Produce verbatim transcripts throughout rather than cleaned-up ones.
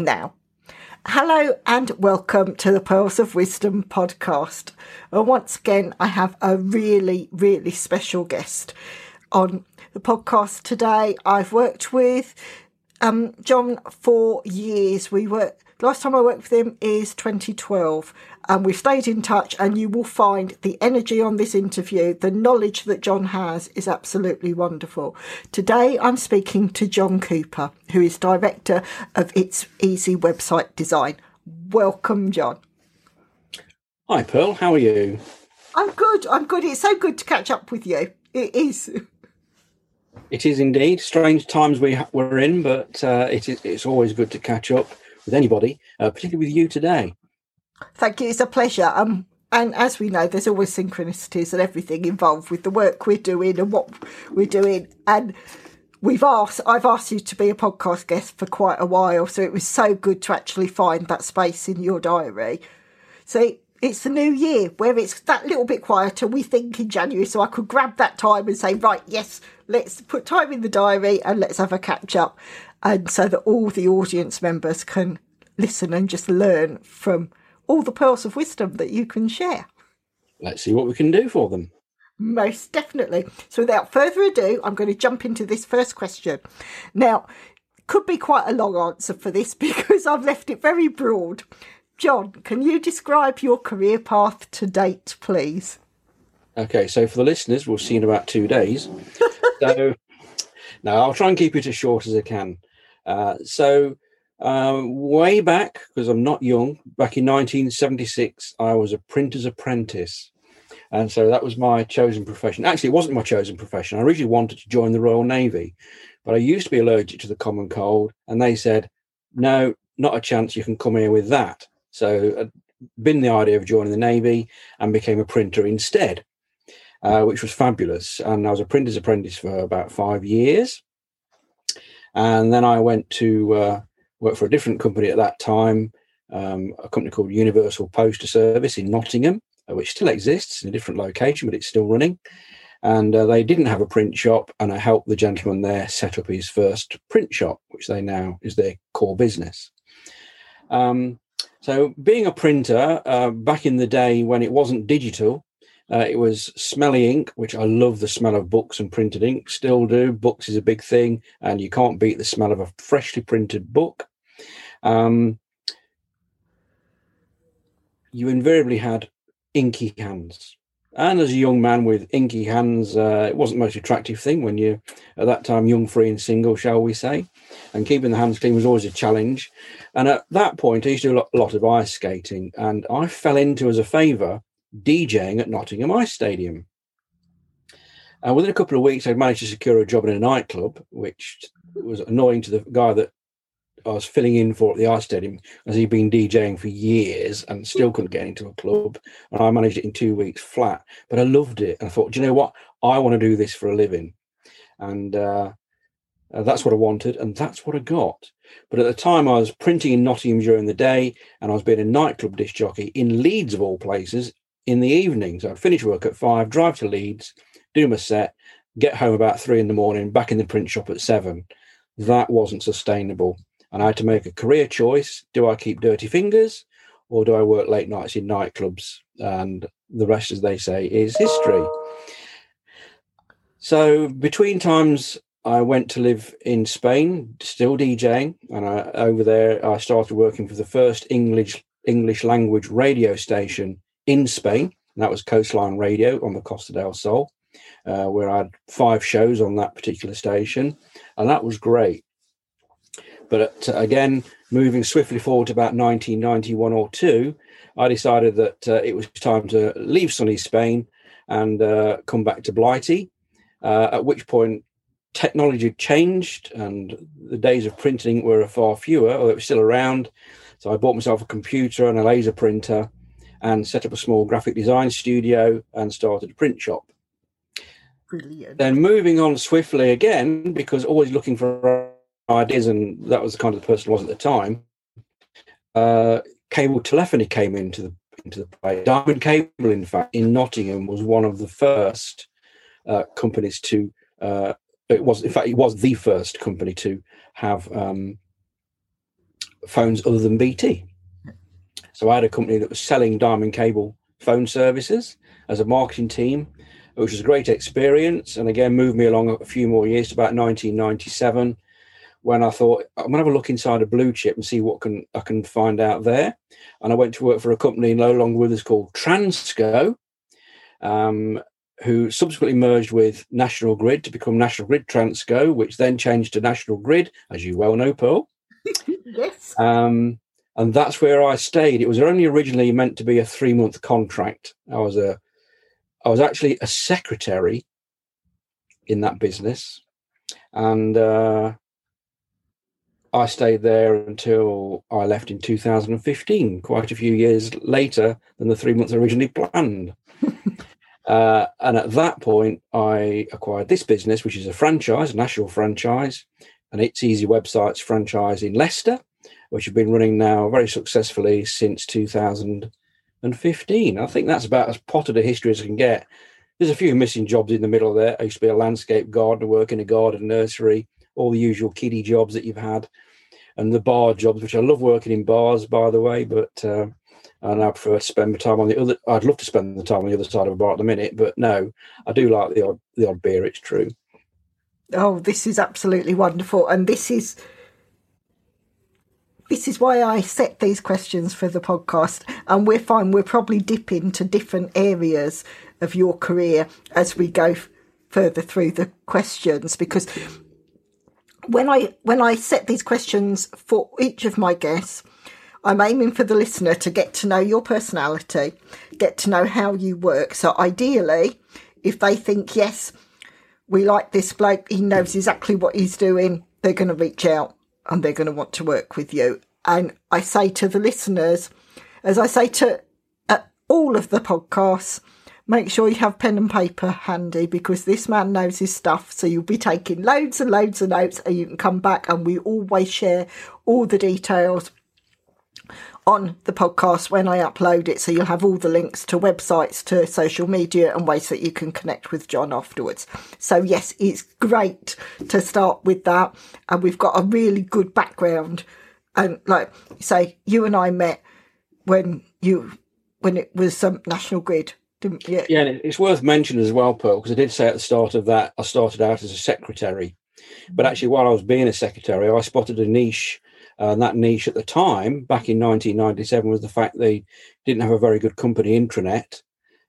Now, hello and welcome to the Pearls of Wisdom podcast. And once again, I have a really, really special guest on the podcast today. I've worked with um, John for years. We worked last time I worked with him is twenty twelve, and we've stayed in touch. And you will find the energy on this interview, the knowledge that John has, is absolutely wonderful. Today, I'm speaking to John Cooper, who is director of It's Easy Website Design. Welcome, John. Hi, Pearl. How are you? I'm good. I'm good. It's so good to catch up with you. It is. It is indeed. Strange times we ha- we're in, but uh, it is, it's always good to catch up with anybody, uh, particularly with you today. Thank you. It's a pleasure. Um, and as we know, there's always synchronicities and everything involved with the work we're doing and what we're doing. And we've asked, I've asked you to be a podcast guest for quite a while. So it was so good to actually find that space in your diary. So it's the new year where it's that little bit quieter, we think, in January. So I could grab that time and say, right, yes, let's put time in the diary and let's have a catch up. And so that all the audience members can listen and just learn from all the pearls of wisdom that you can share. Let's see what we can do for them. Most definitely. So without further ado, I'm going to jump into this first question. Now, could be quite a long answer for this because I've left it very broad. John, can you describe your career path to date, please? Okay, so for the listeners, we'll see in about two days. So now I'll try and keep it as short as I can. Uh, so um, way back, because I'm not young, back in nineteen seventy-six, I was a printer's apprentice. And so that was my chosen profession. Actually, it wasn't my chosen profession. I originally wanted to join the Royal Navy, but I used to be allergic to the common cold. And they said, no, not a chance. You can come here with that. So I'd been the idea of joining the Navy and became a printer instead, uh, which was fabulous. And I was a printer's apprentice for about five years. And then I went to uh, work for a different company at that time, um, a company called Universal Poster Service in Nottingham, which still exists in a different location, but it's still running. And uh, they didn't have a print shop, and I helped the gentleman there set up his first print shop, which they now is their core business. Um, so being a printer, uh, back in the day when it wasn't digital, Uh, it was smelly ink, which I love the smell of books and printed ink, still do. Books is a big thing, and you can't beat the smell of a freshly printed book. Um, you invariably had inky hands. And as a young man with inky hands, uh, it wasn't the most attractive thing when you're, at that time, young, free and single, shall we say. And keeping the hands clean was always a challenge. And at that point, I used to do a lot of ice skating, and I fell into, as a favour, DJing at Nottingham Ice Stadium. And uh, within a couple of weeks, I'd managed to secure a job in a nightclub, which was annoying to the guy that I was filling in for at the ice stadium, as he'd been DJing for years and still couldn't get into a club. And I managed it in two weeks flat, but I loved it. And I thought, do you know what? I want to do this for a living. And uh, uh, that's what I wanted. And that's what I got. But at the time, I was printing in Nottingham during the day, and I was being a nightclub disc jockey in Leeds, of all places, in the evening. So I'd finish work at five, drive to Leeds, do my set, get home about three in the morning, back in the print shop at seven. That wasn't sustainable. And I had to make a career choice. Do I keep dirty fingers, or do I work late nights in nightclubs? And the rest, as they say, is history. So between times, I went to live in Spain, still DJing. And I, over there, I started working for the first English English language radio station in Spain, and that was Coastline Radio on the Costa del Sol, uh, where I had five shows on that particular station, and that was great. But uh, again, moving swiftly forward to about nineteen ninety-one or two, I decided that uh, it was time to leave sunny Spain and uh, come back to Blighty, uh, at which point technology had changed and the days of printing were far fewer, although it was still around. So I bought myself a computer and a laser printer and set up a small graphic design studio and started a print shop. Brilliant. Then moving on swiftly again, because always looking for ideas, and that was the kind of the person I was at the time, uh, cable telephony came into the into the play. Diamond Cable, in fact, in Nottingham was one of the first uh, companies to, uh, it was in fact, it was the first company to have um, phones other than B T. So I had a company that was selling Diamond Cable phone services as a marketing team, which was a great experience. And again, moved me along a few more years to about nineteen ninety-seven, when I thought, I'm going to have a look inside a blue chip and see what can I can find out there. And I went to work for a company no longer with us called Transco, um, who subsequently merged with National Grid to become National Grid Transco, which then changed to National Grid, as you well know, Pearl. Yes. Um, and that's where I stayed. It was only originally meant to be a three-month contract. I was a I was actually a secretary in that business, and uh, I stayed there until I left in two thousand fifteen, quite a few years later than the three months originally planned. uh, and at that point, I acquired this business, which is a franchise, a national franchise, and It's Easy Websites franchise in Leicester, which have been running now very successfully since two thousand fifteen. I think that's about as potted a history as I can get. There's a few missing jobs in the middle there. I used to be a landscape gardener, work in a garden nursery, all the usual kiddie jobs that you've had, and the bar jobs, which I love working in bars, by the way, but uh, I now prefer to spend my time on the other. I'd love to spend the time on the other side of a bar at the minute, but no, I do like the odd, the odd beer, it's true. Oh, this is absolutely wonderful. And this is... This is why I set these questions for the podcast, and we're fine. We'll probably dip into different areas of your career as we go f- further through the questions, because when I when I set these questions for each of my guests, I'm aiming for the listener to get to know your personality, get to know how you work. So ideally, if they think, yes, we like this bloke, he knows exactly what he's doing, they're going to reach out and they're going to want to work with you. And I say to the listeners, as I say to uh, all of the podcasts, make sure you have pen and paper handy, because this man knows his stuff. So you'll be taking loads and loads of notes, and you can come back, and we always share all the details on the podcast when I upload it. So you'll have all the links to websites, to social media, and ways that you can connect with John afterwards. So yes, it's great to start with that. And we've got a really good background. And like you say, you and I met when you when it was um, National Grid, didn't you? Yeah, and it's worth mentioning as well, Pearl, because I did say at the start of that, I started out as a secretary. But actually, while I was being a secretary, I spotted a niche. Uh, and that niche at the time, back in nineteen ninety-seven, was the fact they didn't have a very good company intranet.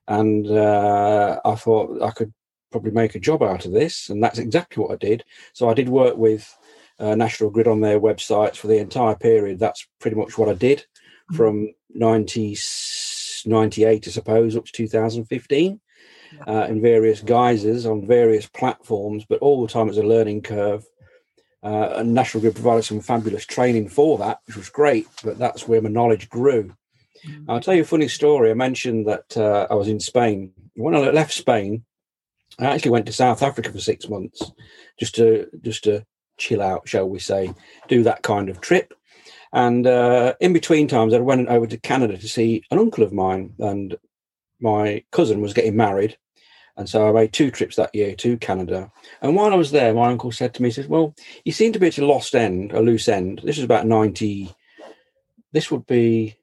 And uh, I thought I could probably make a job out of this. And that's exactly what I did. So I did work with uh, National Grid on their websites for the entire period. That's pretty much what I did from nineteen ninety-eight, I suppose, up to two thousand fifteen uh, in various guises on various platforms. But all the time it was a learning curve. Uh, and National Grid provided some fabulous training for that, which was great, but that's where my knowledge grew. Mm-hmm. I'll tell you a funny story. I mentioned that uh, I was in Spain. When I left Spain, I actually went to South Africa for six months just to just to chill out, shall we say, do that kind of trip. And uh, in between times, I went over to Canada to see an uncle of mine, and my cousin was getting married. And so I made two trips that year to Canada. And while I was there, my uncle said to me, he says, well, you seem to be at a lost end, a loose end. This is about ninety. This would be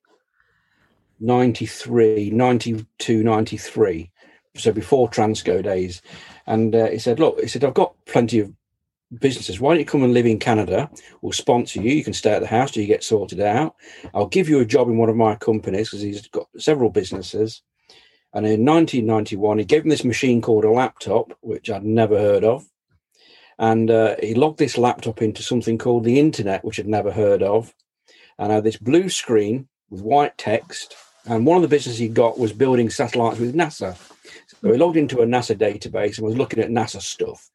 ninety-three, ninety-two, ninety-three. So before Transco days. And uh, he said, look, he said, I've got plenty of businesses. Why don't you come and live in Canada? We'll sponsor you. You can stay at the house till you get sorted out. I'll give you a job in one of my companies, because he's got several businesses. And in nineteen ninety-one, he gave him this machine called a laptop, which I'd never heard of. And uh, he logged this laptop into something called the internet, which I'd never heard of. And I had this blue screen with white text. And one of the businesses he got was building satellites with NASA. So he logged into a NASA database and was looking at NASA stuff.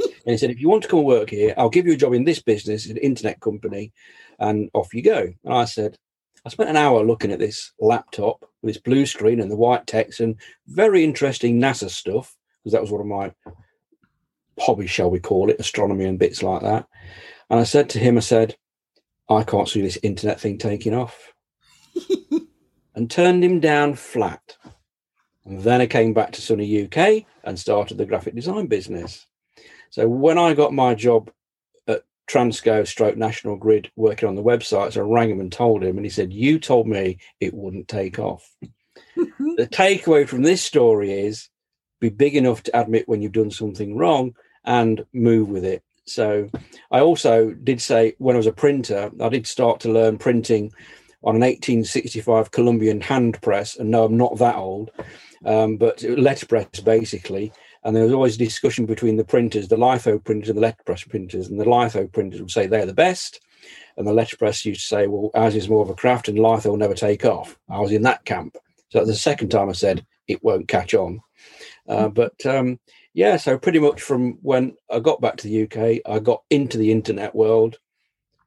And he said, if you want to come and work here, I'll give you a job in this business, an internet company, and off you go. And I said, I spent an hour looking at this laptop with its blue screen and the white text and very interesting NASA stuff, because that was one of my hobbies, shall we call it, astronomy and bits like that. And I said to him, I said, I can't see this internet thing taking off. And turned him down flat. And then I came back to sunny U K and started the graphic design business. So when I got my job at Transco stroke National Grid working on the websites, I rang him and told him, and he said, you told me it wouldn't take off. The takeaway from this story is be big enough to admit when you've done something wrong and move with it. So I also did say when I was a printer, I did start to learn printing on an eighteen sixty-five Colombian hand press. And no, I'm not that old, um, but letterpress basically. And there was always a discussion between the printers, the litho printers and the letterpress printers. And the litho printers would say they're the best. And the letterpress used to say, well, ours is more of a craft and litho will never take off. I was in that camp. So the second time I said, it won't catch on. Uh, but um, yeah, so pretty much from when I got back to the U K, I got into the internet world,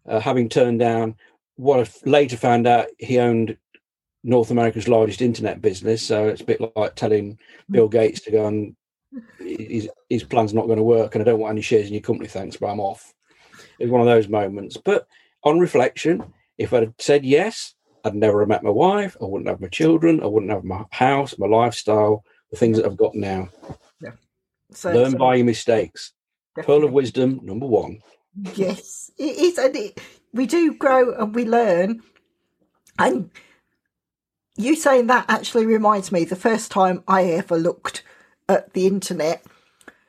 uh, having turned down what I later found out he owned North America's largest internet business. So it's a bit like telling Bill Gates to go and his, his plan's not going to work and I don't want any shares in your company, thanks, but I'm off. It was one of those moments. But on reflection, if I'd said yes, I'd never have met my wife. I wouldn't have my children. I wouldn't have my house, my lifestyle, the things that I've got now. Yeah. So, Learn so. by your mistakes. Definitely. Pearl of wisdom, number one. Yes, it is. And it, we do grow and we learn. And you saying that actually reminds me the first time I ever looked at the internet.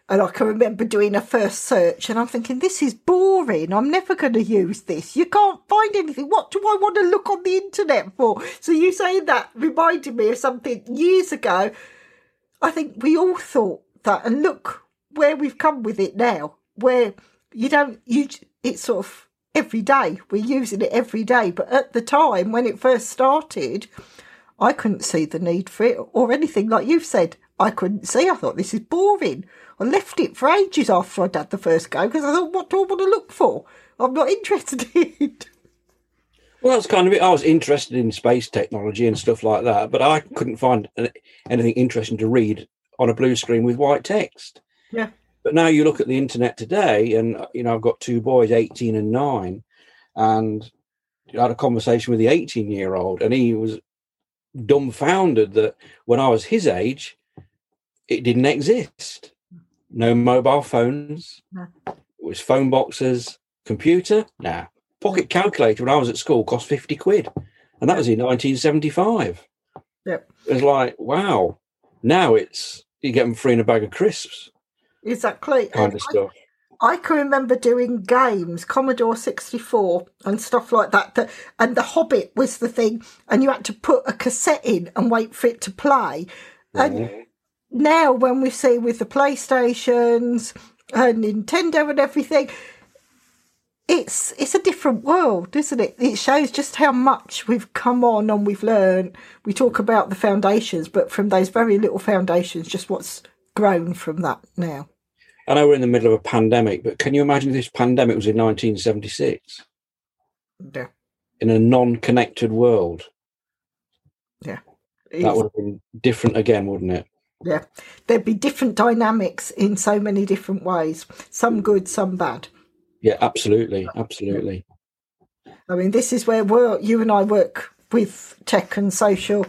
And I can remember doing a first search and I'm thinking, this is boring. I'm never going to use this. You can't find anything. What do I want to look on the internet for? So you saying that reminded me of something years ago. I think we all thought that, and look where we've come with it now, where you don't, you, it's sort of every day. We're using it every day. But at the time when it first started, I couldn't see the need for it or anything like you've said. I couldn't see. I thought, this is boring. I left it for ages after I'd had the first go because I thought, what do I want to look for? I'm not interested. Well, that's kind of it. I was interested in space technology and stuff like that, but I couldn't find anything interesting to read on a blue screen with white text. Yeah. But now you look at the internet today and, you know, I've got two boys, eighteen and nine, and I had a conversation with the eighteen-year-old and he was dumbfounded that when I was his age, it didn't exist. No mobile phones. No. It was phone boxes, computer. Nah. Pocket calculator when I was at school cost fifty quid. And that was in nineteen seventy-five. Yep. It was like, wow. Now it's, you get them free in a bag of crisps. Exactly. Kind of I, stuff. I can remember doing games, Commodore sixty-four and stuff like that. that. And The Hobbit was the thing. And you had to put a cassette in and wait for it to play. And yeah. Now, when we see with the PlayStations and Nintendo and everything, it's it's a different world, isn't it? It shows just how much we've come on and we've learned. We talk about the foundations, but from those very little foundations, just what's grown from that now. I know we're in the middle of a pandemic, but can you imagine if this pandemic was in nineteen seventy-six? Yeah. In a non-connected world. Yeah. It's... That would have been different again, wouldn't it? Yeah, there'd be different dynamics in so many different ways, some good, some bad. Yeah, absolutely, absolutely. I mean, this is where we're, you and I work with tech and social.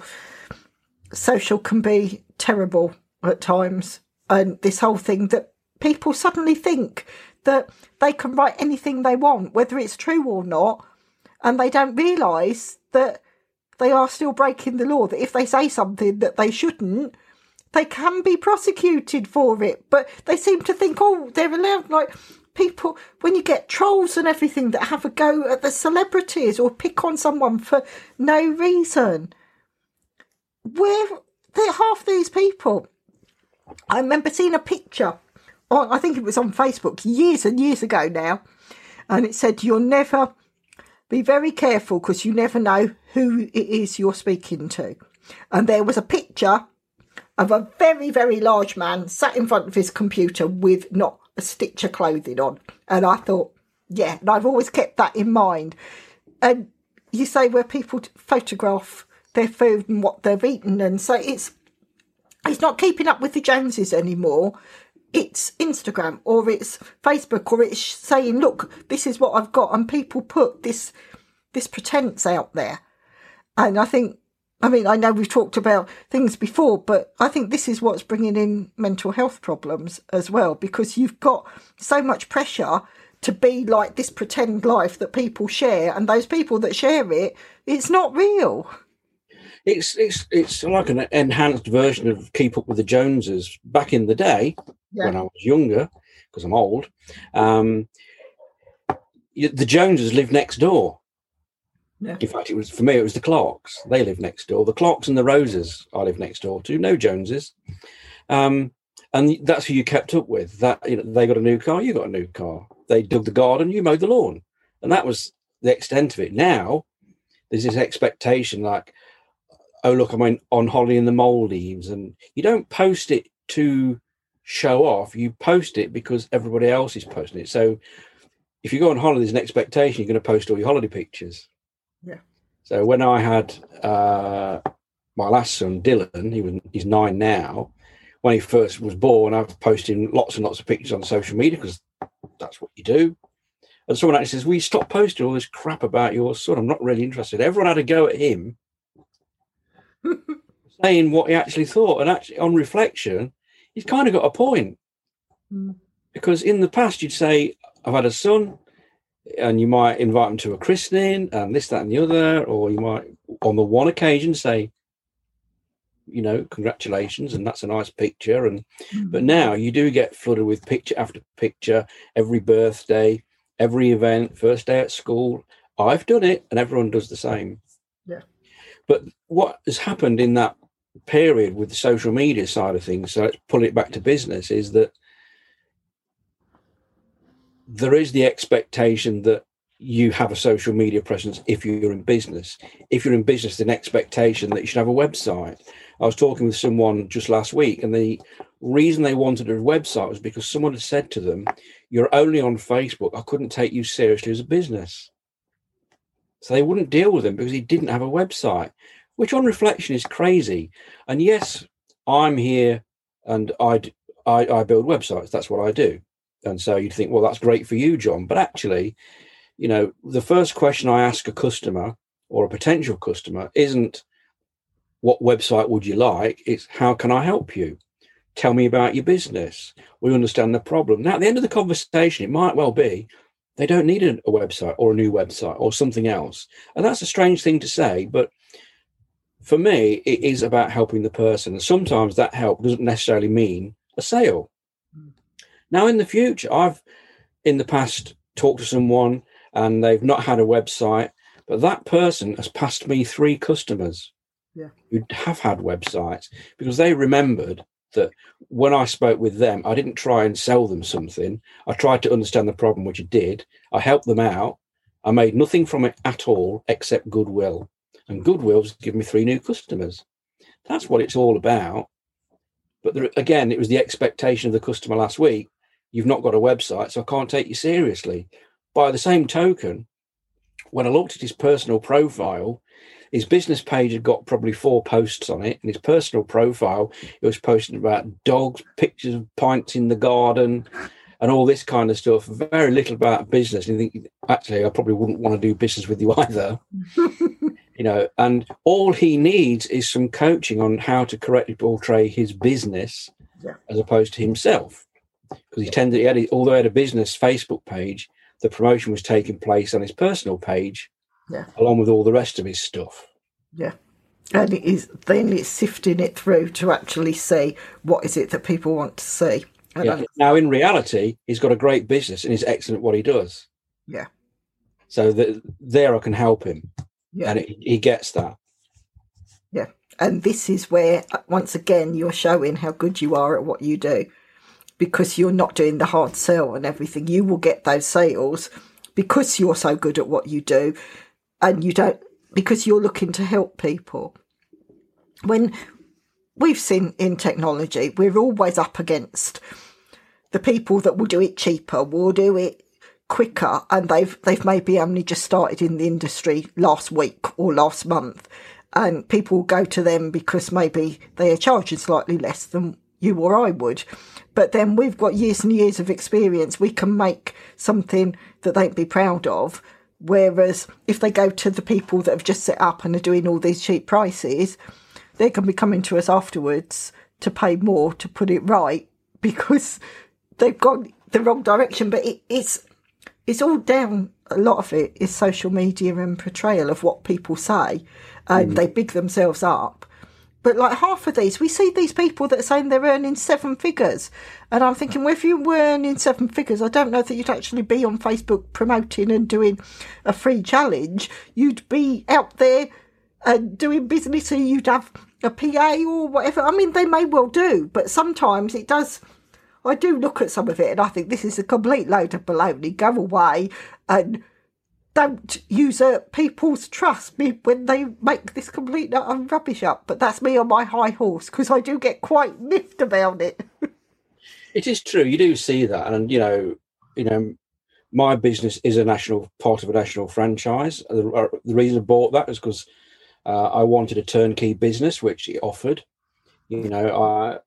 Social can be terrible at times. And this whole thing that people suddenly think that they can write anything they want, whether it's true or not, and they don't realise that they are still breaking the law, that if they say something that they shouldn't, they can be prosecuted for it, but they seem to think, oh, they're allowed. Like people, when you get trolls and everything that have a go at the celebrities or pick on someone for no reason, where they're half these people. I remember seeing a picture on, I think it was on Facebook years and years ago now, and it said, you'll never be very careful because you never know who it is you're speaking to. And there was a picture of a very, very large man sat in front of his computer with not a stitch of clothing on. And I thought, yeah, and I've always kept that in mind. And you say where people photograph their food and what they've eaten, and so it's it's not keeping up with the Joneses anymore. It's Instagram or it's Facebook, or it's saying, look, this is what I've got, and people put this this pretense out there. And I think, I mean, I know we've talked about things before, but I think this is what's bringing in mental health problems as well, because you've got so much pressure to be like this pretend life that people share, and those people that share it, it's not real. It's it's it's like an enhanced version of Keep Up with the Joneses. Back in the day, yeah, when I was younger, because I'm old, um, the Joneses lived next door. Yeah. In fact, it was for me, it was the Clarks. They live next door. The Clarks and the Roses I live next door to. No Joneses. Um, and that's who you kept up with. That, you know, they got a new car, you got a new car. They dug the garden, you mowed the lawn. And that was the extent of it. Now, there's this expectation like, oh, look, I'm on holiday in the Maldives. And you don't post it to show off. You post it because everybody else is posting it. So if you go on holiday, there's an expectation you're going to post all your holiday pictures. Yeah. So when I had uh, my last son, Dylan, he was he's nine now. When he first was born, I was posting lots and lots of pictures on social media because that's what you do. And someone actually says, well, you stop posting all this crap about your son. I'm not really interested. Everyone had a go at him, saying what he actually thought, and actually on reflection he's kind of got a point, mm. because in the past you'd say I've had a son, and you might invite him to a christening and this, that and the other, or you might on the one occasion say, you know, congratulations, and that's a nice picture, and mm. but now you do get flooded with picture after picture, every birthday, every event, first day at school. I've done it, and everyone does the same. Yeah. But what has happened in that period with the social media side of things, so let's pull it back to business, is that there is the expectation that you have a social media presence if you're in business. If you're in business, there's an expectation that you should have a website. I was talking with someone just last week, and the reason they wanted a website was because someone had said to them, you're only on Facebook. I couldn't take you seriously as a business. So they wouldn't deal with him because he didn't have a website, which on reflection is crazy. And yes, I'm here and I'd, I I build websites. That's what I do. And so you'd think, well, that's great for you, John. But actually, you know, the first question I ask a customer or a potential customer isn't what website would you like? It's how can I help you? Tell me about your business. We understand the problem. Now, at the end of the conversation, it might well be, they don't need a website or a new website or something else. And that's a strange thing to say, but for me, it is about helping the person. And sometimes that help doesn't necessarily mean a sale. Now, in the future, I've in the past talked to someone and they've not had a website, but that person has passed me three customers yeah. who have had websites because they remembered that when I spoke with them, I didn't try and sell them something. I tried to understand the problem, which I did. I helped them out. I made nothing from it at all except goodwill. And goodwill's given me three new customers. That's what it's all about. But there, again, it was the expectation of the customer last week. You've not got a website, so I can't take you seriously. By the same token, when I looked at his personal profile, his business page had got probably four posts on it, and his personal profile, it was posting about dogs, pictures of pints in the garden, and all this kind of stuff. Very little about business. And you think, actually, I probably wouldn't want to do business with you either, you know. And all he needs is some coaching on how to correctly portray his business yeah. as opposed to himself, because he tended, he had, although he had a business Facebook page, the promotion was taking place on his personal page. Yeah. Along with all the rest of his stuff. Yeah. And it is then it's sifting it through to actually see what is it that people want to see. And yeah. Now, in reality, he's got a great business and he's excellent at what he does. Yeah. So that there I can help him. Yeah. And it, he gets that. Yeah. And this is where, once again, you're showing how good you are at what you do, because you're not doing the hard sell and everything. You will get those sales because you're so good at what you do. And you don't, because you're looking to help people. When we've seen in technology, we're always up against the people that will do it cheaper will do it quicker, and they've they've maybe only just started in the industry last week or last month, and people go to them because maybe they are charging slightly less than you or I would. But then we've got years and years of experience. We can make something that they'd be proud of. Whereas if they go to the people that have just set up and are doing all these cheap prices, they can be coming to us afterwards to pay more to put it right because they've gone the wrong direction. But it, it's it's all down, a lot of it is social media and portrayal of what people say. And mm. they big themselves up. But like half of these, we see these people that are saying they're earning seven figures. And I'm thinking, well, if you were earning seven figures, I don't know that you'd actually be on Facebook promoting and doing a free challenge. You'd be out there and doing business, and you'd have a P A or whatever. I mean, they may well do, but sometimes it does. I do look at some of it and I think this is a complete load of baloney. Go away and don't usurp people's trust me when they make this complete rubbish up. But that's me on my high horse, because I do get quite miffed about it. It is true. You do see that. And, you know, you know, my business is a national part of a national franchise. The, the reason I bought that is because uh, I wanted a turnkey business, which it offered. You know, I,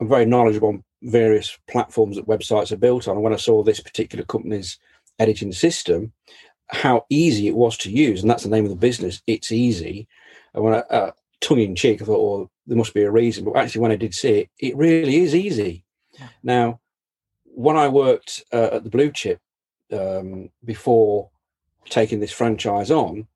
I'm very knowledgeable on various platforms that websites are built on. And when I saw this particular company's editing system, how easy it was to use, and that's the name of the business, It's Easy. And when I, uh, tongue in cheek, I thought, "Oh, there must be a reason." But actually, when I did see it, it really is easy. Yeah. Now, when I worked uh, at the Blue Chip um, before taking this franchise on,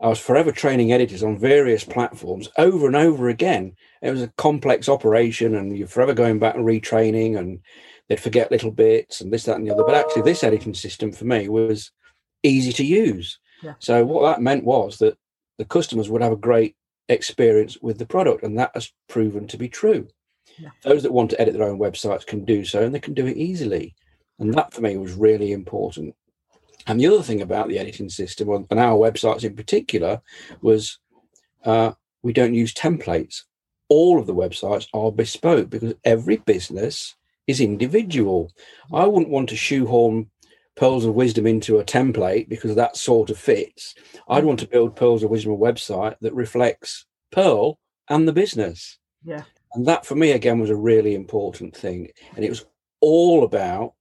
I was forever training editors on various platforms over and over again. It was a complex operation, and you're forever going back and retraining, and they'd forget little bits and this, that, and the other. But actually, this editing system for me was easy to use. Yeah. So what that meant was that the customers would have a great experience with the product, and that has proven to be true. Yeah. Those that want to edit their own websites can do so, and they can do it easily. And that for me was really important. And the other thing about the editing system, and our websites in particular, was uh, we don't use templates. All of the websites are bespoke because every business is individual. I wouldn't want to shoehorn Pearls of Wisdom into a template because that sort of fits. I'd want to build Pearls of Wisdom, a website that reflects Pearl and the business. Yeah. And that for me, again, was a really important thing. And it was all about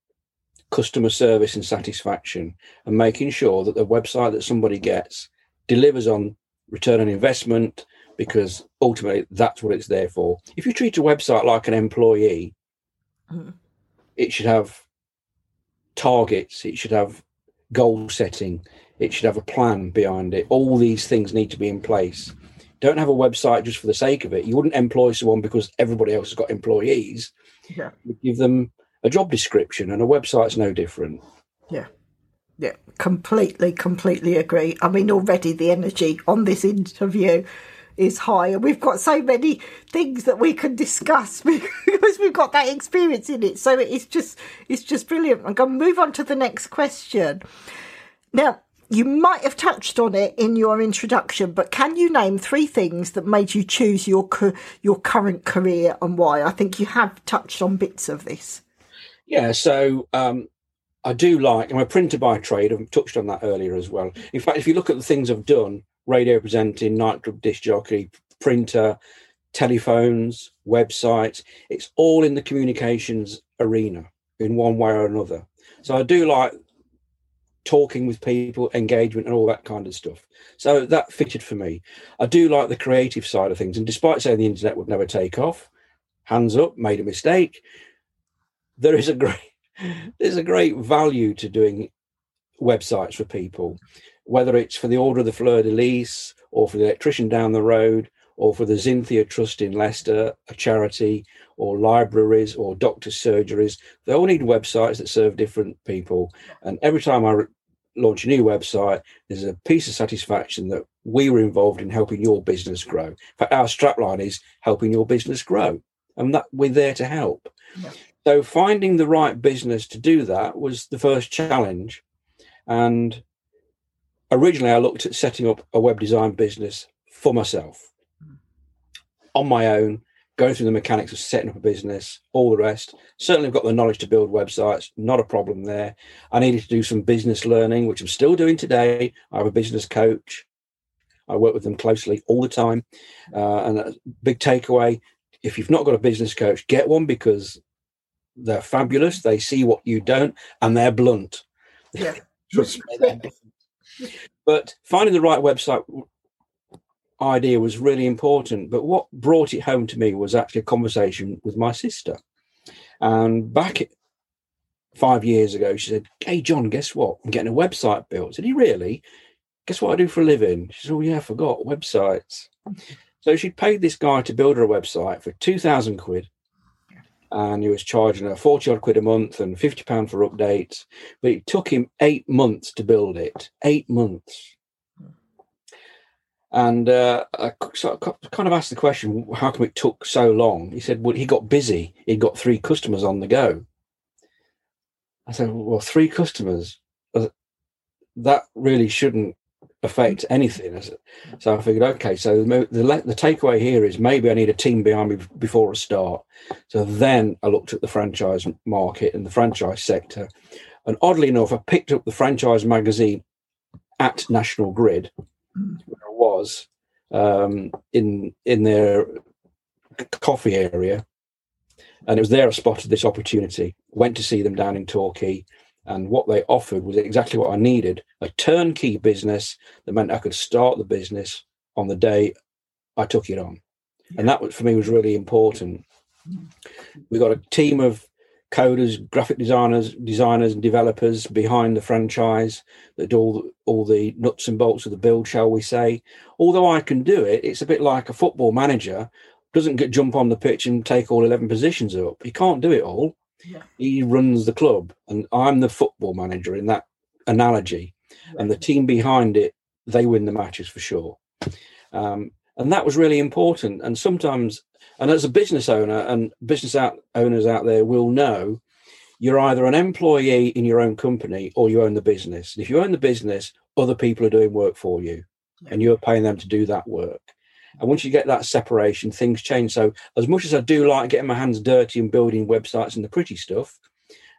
customer service and satisfaction, and making sure that the website that somebody gets delivers on return on investment, because ultimately that's what it's there for. If you treat a website like an employee, mm-hmm. it should have targets, it should have goal setting, it should have a plan behind it. All these things need to be in place. Don't have a website just for the sake of it. You wouldn't employ someone because everybody else has got employees. Yeah. You give them a job description, and a website's no different. Yeah. Yeah. Completely, completely agree. I mean, already the energy on this interview is high, and we've got so many things that we can discuss because we've got that experience in it. So it's just it's just brilliant. I'm going to move on to the next question. Now, you might have touched on it in your introduction, but can you name three things that made you choose your your current career and why? I think you have touched on bits of this. Yeah, so um, I do like, I'm a printer by trade. I've touched on that earlier as well. In fact, if you look at the things I've done, radio presenting, nightclub disc jockey, printer, telephones, websites. It's all in the communications arena in one way or another. So I do like talking with people, engagement and all that kind of stuff. So that fitted for me. I do like the creative side of things. And despite saying the internet would never take off, hands up, made a mistake, there is a great, there's a great value to doing websites for people. Whether it's for the Order of the Fleur de Lis, or for the electrician down the road, or for the Xynthia Trust in Leicester, a charity, or libraries, or doctors' surgeries, they all need websites that serve different people. And every time I re- launch a new website, there's a piece of satisfaction that we were involved in helping your business grow. In fact, our strapline is helping your business grow, and that we're there to help. Yeah. So finding the right business to do that was the first challenge. And originally, I looked at setting up a web design business for myself on my own, going through the mechanics of setting up a business, all the rest. Certainly I've got the knowledge to build websites, not a problem there. I needed to do some business learning, which I'm still doing today. I have a business coach. I work with them closely all the time. Uh, and a big takeaway, if you've not got a business coach, get one, because they're fabulous. They see what you don't, and they're blunt. Yeah. But finding the right website idea was really important. But what brought it home to me was actually a conversation with my sister. And back five years ago, she said, "Hey, John, guess what? I'm getting a website built." I said, "You really? Guess what I do for a living?" She said, "Oh, yeah, I forgot, websites." So she paid this guy to build her a website for two thousand quid. And he was charging her forty odd quid a month and fifty pound for updates. But it took him eight months to build it. Eight months. And uh, I kind of asked the question, how come it took so long? He said, well, he got busy. He got three customers on the go. I said, well, three customers? That really shouldn't affect anything. I said, so I figured, okay, so the, the, the takeaway here is maybe I need a team behind me before I start. So then I looked at the franchise market and the franchise sector. And oddly enough, I picked up the franchise magazine at National Grid, where I was um, in in their coffee area, and it was there I spotted this opportunity. Went to see them down in Torquay, and what they offered was exactly what I needed: a turnkey business that meant I could start the business on the day I took it on, and that was, for me, was really important. We got a team of coders, graphic designers, designers and developers behind the franchise that do all, all the nuts and bolts of the build, shall we say. Although I can do it, it's a bit like a football manager doesn't get, jump on the pitch and take all eleven positions up. He can't do it all. Yeah. He runs the club, and I'm the football manager in that analogy. Right. And the team behind it, they win the matches for sure. Um, and that was really important. And sometimes, and as a business owner, and business out, owners out there will know, you're either an employee in your own company or you own the business. And if you own the business, other people are doing work for you, and you're paying them to do that work. And once you get that separation, things change. So as much as I do like getting my hands dirty and building websites and the pretty stuff,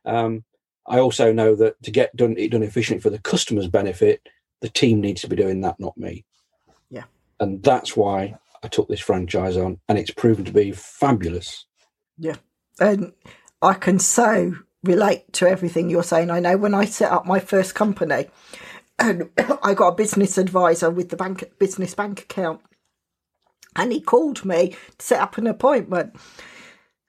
um, I also know that to get done it done efficiently for the customer's benefit, the team needs to be doing that, not me. Yeah. And that's why I took this franchise on, and it's proven to be fabulous. Yeah. And I can so relate to everything you're saying. I know when I set up my first company, and I got a business advisor with the bank business bank account, and he called me to set up an appointment.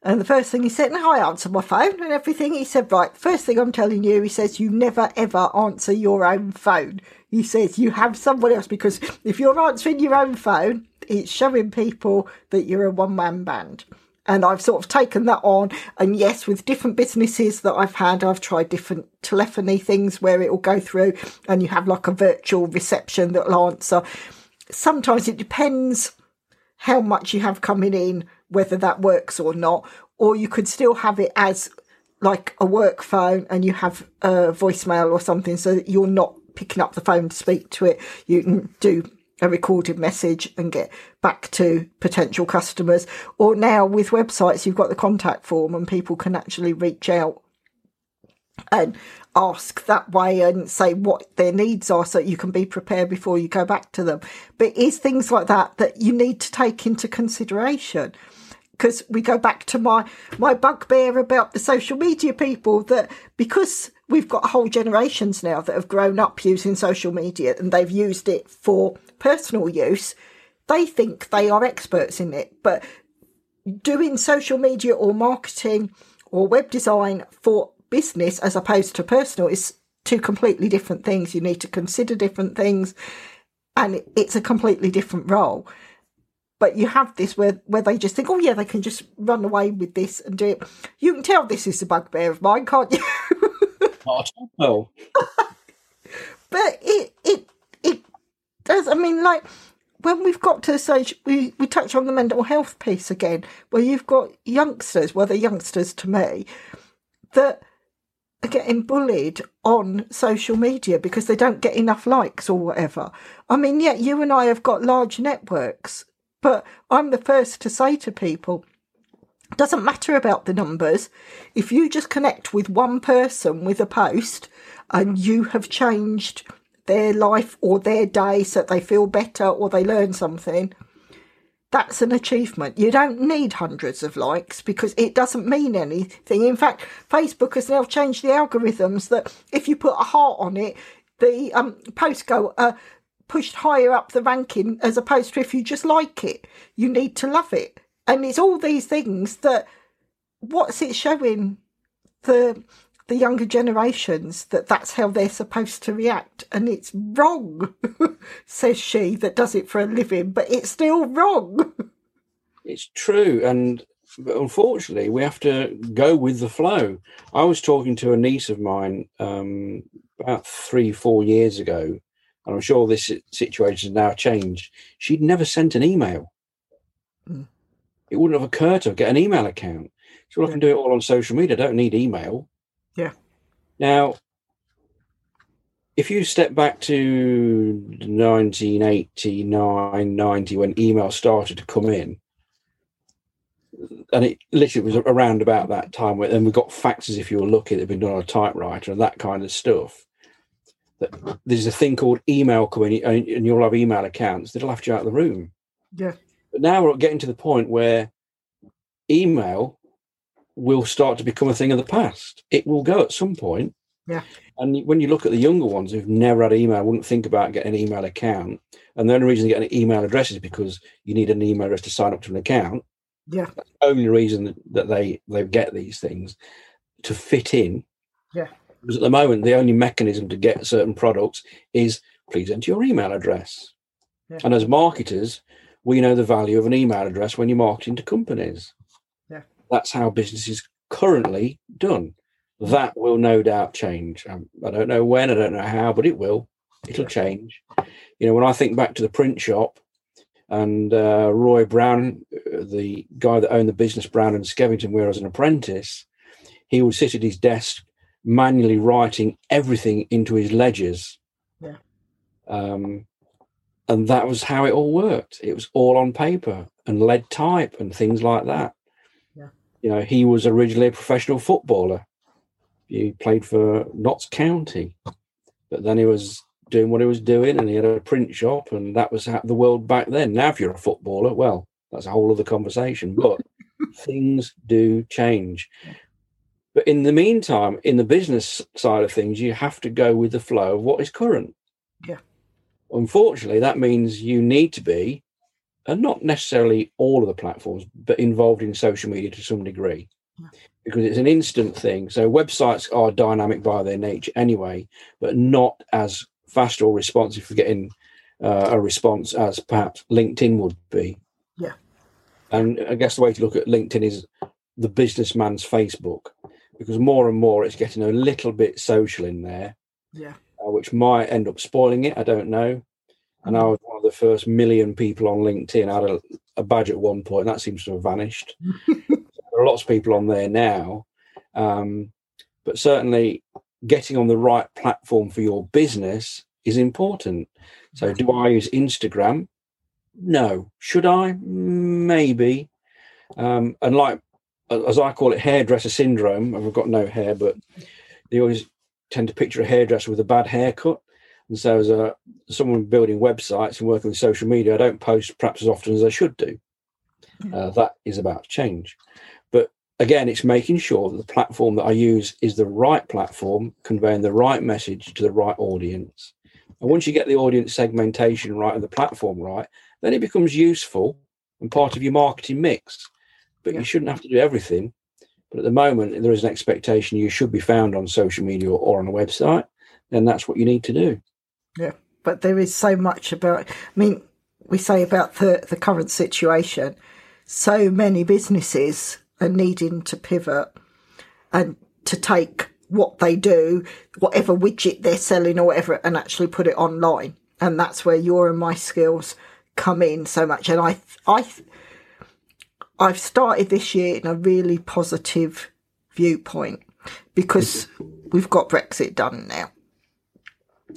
And the first thing he said, now I answered my phone and everything. He said, right, first thing I'm telling you, he says, you never, ever answer your own phone. He says, you have someone else, because if you're answering your own phone, it's showing people that you're a one-man band. And I've sort of taken that on. And yes, with different businesses that I've had, I've tried different telephony things where it will go through and you have like a virtual reception that will answer. Sometimes it depends how much you have coming in, whether that works or not, or you could still have it as like a work phone and you have a voicemail or something so that you're not picking up the phone to speak to it. You can do a recorded message and get back to potential customers. Or now with websites, you've got the contact form and people can actually reach out and ask that way and say what their needs are so you can be prepared before you go back to them. But it is things like that that you need to take into consideration, because we go back to my, my bugbear about the social media people, that because we've got whole generations now that have grown up using social media and they've used it for personal use, they think they are experts in it. But doing social media or marketing or web design for business as opposed to personal is two completely different things. You need to consider different things, and it's a completely different role. But you have this where, where they just think, oh yeah, they can just run away with this and do it. You can tell this is a bugbear of mine, can't you? Not at all. But it it it does. I mean, like when we've got to the stage, we, we touch on the mental health piece again, where you've got youngsters, well, they're youngsters to me, that are getting bullied on social media because they don't get enough likes or whatever. I mean, yeah, you and I have got large networks, but I'm the first to say to people, Doesn't matter about the numbers. If you just connect with one person with a post and you have changed their life or their day so that they feel better or they learn something, that's an achievement. You don't need hundreds of likes because it doesn't mean anything. In fact, Facebook has now changed the algorithms that if you put a heart on it, the um, posts go uh, pushed higher up the ranking as opposed to if you just like it. You need to love it. And it's all these things that, what's it showing the the younger generations that that's how they're supposed to react? And it's wrong, says she that does it for a living, but it's still wrong. It's true. And unfortunately, we have to go with the flow. I was talking to a niece of mine um, about three, four years ago, and I'm sure this situation has now changed. She'd never sent an email. Mm. It wouldn't have occurred to her to get an email account. So well, I can do it all on social media. I don't need email. Yeah. Now, if you step back to nineteen eighty-nine, ninety, when email started to come in, and it literally was around about that time, where then we got faxes, if you were lucky, that had been done on a typewriter and that kind of stuff. That there's a thing called email coming, and you'll have email accounts that'll have you out of the room. Yeah. But now we're getting to the point where email will start to become a thing of the past. It will go at some point. Yeah. And when you look at the younger ones who've never had email, wouldn't think about getting an email account. And the only reason you get an email address is because you need an email address to sign up to an account. Yeah. That's the only reason that they, they get these things, to fit in. Yeah. Because at the moment, the only mechanism to get certain products is please enter your email address. Yeah. And as marketers, we know the value of an email address when you're marketing to companies. Yeah. That's how business is currently done. That will no doubt change. Um, I don't know when, I don't know how, but it will. It'll change. You know, when I think back to the print shop and uh, Roy Brown, the guy that owned the business Brown and Skevington, where I was an apprentice, he would sit at his desk manually writing everything into his ledgers. Yeah. Um. And that was how it all worked. It was all on paper and lead type and things like that. Yeah. You know, he was originally a professional footballer. He played for Notts County, but then he was doing what he was doing and he had a print shop, and that was the world back then. Now, if you're a footballer, well, that's a whole other conversation, but things do change. But in the meantime, in the business side of things, you have to go with the flow of what is current. Yeah. Unfortunately, that means you need to be, and not necessarily all of the platforms, but involved in social media to some degree, because it's an instant thing. So websites are dynamic by their nature anyway, but not as fast or responsive for getting uh, a response as perhaps LinkedIn would be. Yeah. And I guess the way to look at LinkedIn is the businessman's Facebook, because more and more it's getting a little bit social in there. Yeah. Which might end up spoiling it, I don't know. And I was one of the first million people on LinkedIn. I had a, a badge at one point, and that seems to have vanished. There are lots of people on there now. Um, but certainly getting on the right platform for your business is important. So do I use Instagram? No. Should I? Maybe. Um, and like, as I call it, hairdresser syndrome. I've got no hair, but they always tend to picture a hairdresser with a bad haircut. And so as a someone building websites and working with social media, I don't post perhaps as often as I should do. Uh, that is about to change. But again, it's making sure that the platform that I use is the right platform, conveying the right message to the right audience. And once you get the audience segmentation right and the platform right, then it becomes useful and part of your marketing mix. But yeah, you shouldn't have to do everything. But at the moment, there is an expectation you should be found on social media or on a website, and that's what you need to do. Yeah, but there is so much about, I mean, we say about the, the current situation, so many businesses are needing to pivot and to take what they do, whatever widget they're selling or whatever, and actually put it online. And that's where your and my skills come in so much. And I, I, I've started this year in a really positive viewpoint because we've got Brexit done now.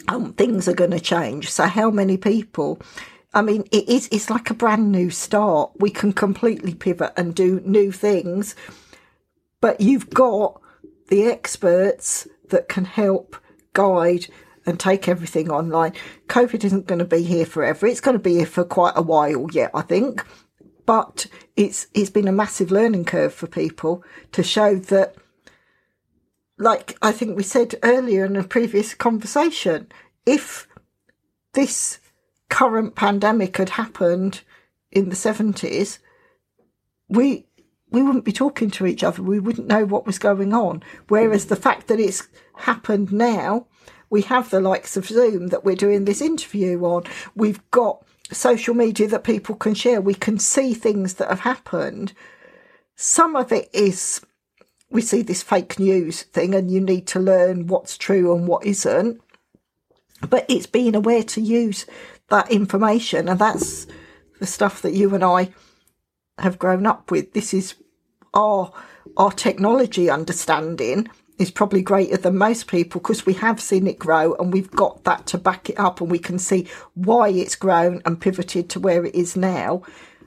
Um, things are going to change. So how many people I mean, it is, it's like a brand new start. We can completely pivot and do new things, but you've got the experts that can help guide and take everything online. COVID isn't going to be here forever. It's going to be here for quite a while yet, I think. But it's it's been a massive learning curve for people to show that, like I think we said earlier in a previous conversation, if this current pandemic had happened in the seventies, we we wouldn't be talking to each other. We wouldn't know what was going on. Whereas the fact that it's happened now, we have the likes of Zoom that we're doing this interview on. We've got social media that people can share. We can see things that have happened. Some of it is, we see this fake news thing and you need to learn what's true and what isn't. But it's being aware to use that information. And that's the stuff that you and I have grown up with. This is our, our technology understanding is probably greater than most people because we have seen it grow and we've got that to back it up and we can see why it's grown and pivoted to where it is now.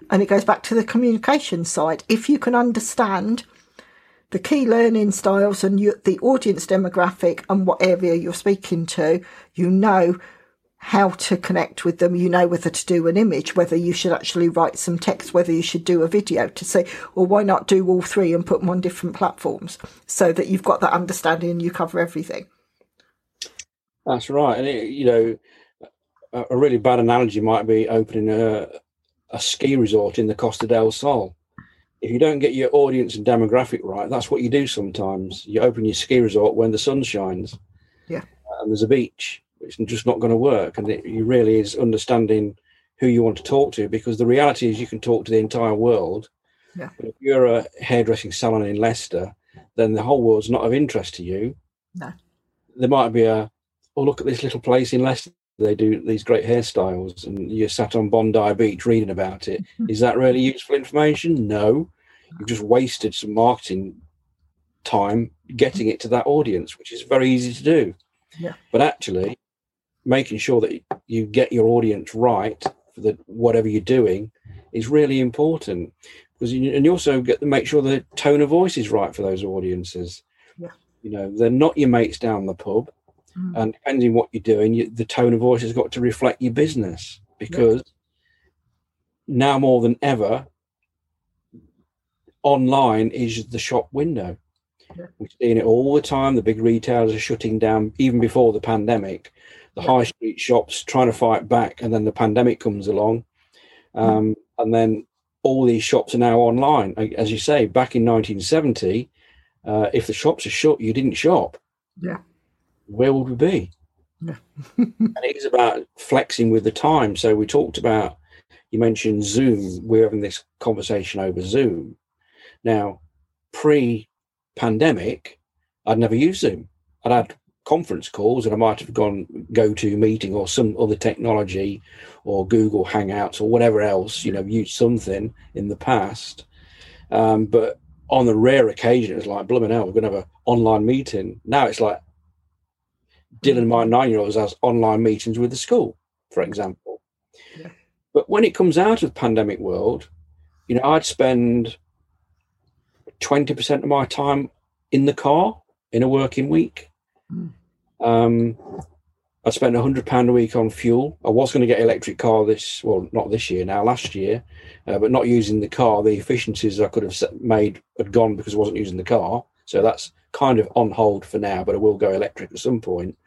And it goes back to the communication side. If you can understand the key learning styles and you, the audience demographic and what area you're speaking to, you know how to connect with them. You know whether to do an image, whether you should actually write some text, whether you should do a video to say, well, why not do all three and put them on different platforms so that you've got that understanding and you cover everything. That's right. And, it, you know, a, a really bad analogy might be opening a, a ski resort in the Costa del Sol. If you don't get your audience and demographic right, that's what you do sometimes. You open your ski resort when the sun shines. Yeah. And there's a beach. It's just not going to work. And it really is understanding who you want to talk to, because the reality is you can talk to the entire world. Yeah. But if you're a hairdressing salon in Leicester, then the whole world's not of interest to you. No. There might be a, oh, look at this little place in Leicester. They do these great hairstyles and you're sat on Bondi Beach reading about it. Mm-hmm. Is that really useful information? No. You've just wasted some marketing time getting it to that audience, which is very easy to do. Yeah. But actually, making sure that you get your audience right for the, whatever you're doing is really important, because you, and you also get to make sure the tone of voice is right for those audiences. Yeah. You know, they're not your mates down the pub, mm. and depending on what you're doing, you, the tone of voice has got to reflect your business, because yeah. now more than ever, online is the shop window. Yeah. We're seeing it all the time. The big retailers are shutting down even before the pandemic. The high street shops trying to fight back, and then the pandemic comes along, um, and then all these shops are now online. As you say, back in nineteen seventy, uh, if the shops are shut, you didn't shop. Yeah, where would we be? Yeah. And it is about flexing with the time. So we talked about, you mentioned Zoom. We're having this conversation over Zoom now. Pre-pandemic, I'd never used Zoom. I'd had conference calls and I might have gone go to meeting or some other technology or Google Hangouts or whatever else, you know, used something in the past. Um, but on the rare occasion, it's like, blooming hell, we're going to have an online meeting. Now it's like Dylan, my nine-year-old, has online meetings with the school, for example. Yeah. But when it comes out of the pandemic world, you know, I'd spend twenty percent of my time in the car in a working week. Mm. Um, I spent a hundred pound a week on fuel. I was going to get an electric car this, well, not this year now, last year, uh, but not using the car. The efficiencies I could have set, made had gone because I wasn't using the car. So that's kind of on hold for now, but I will go electric at some point.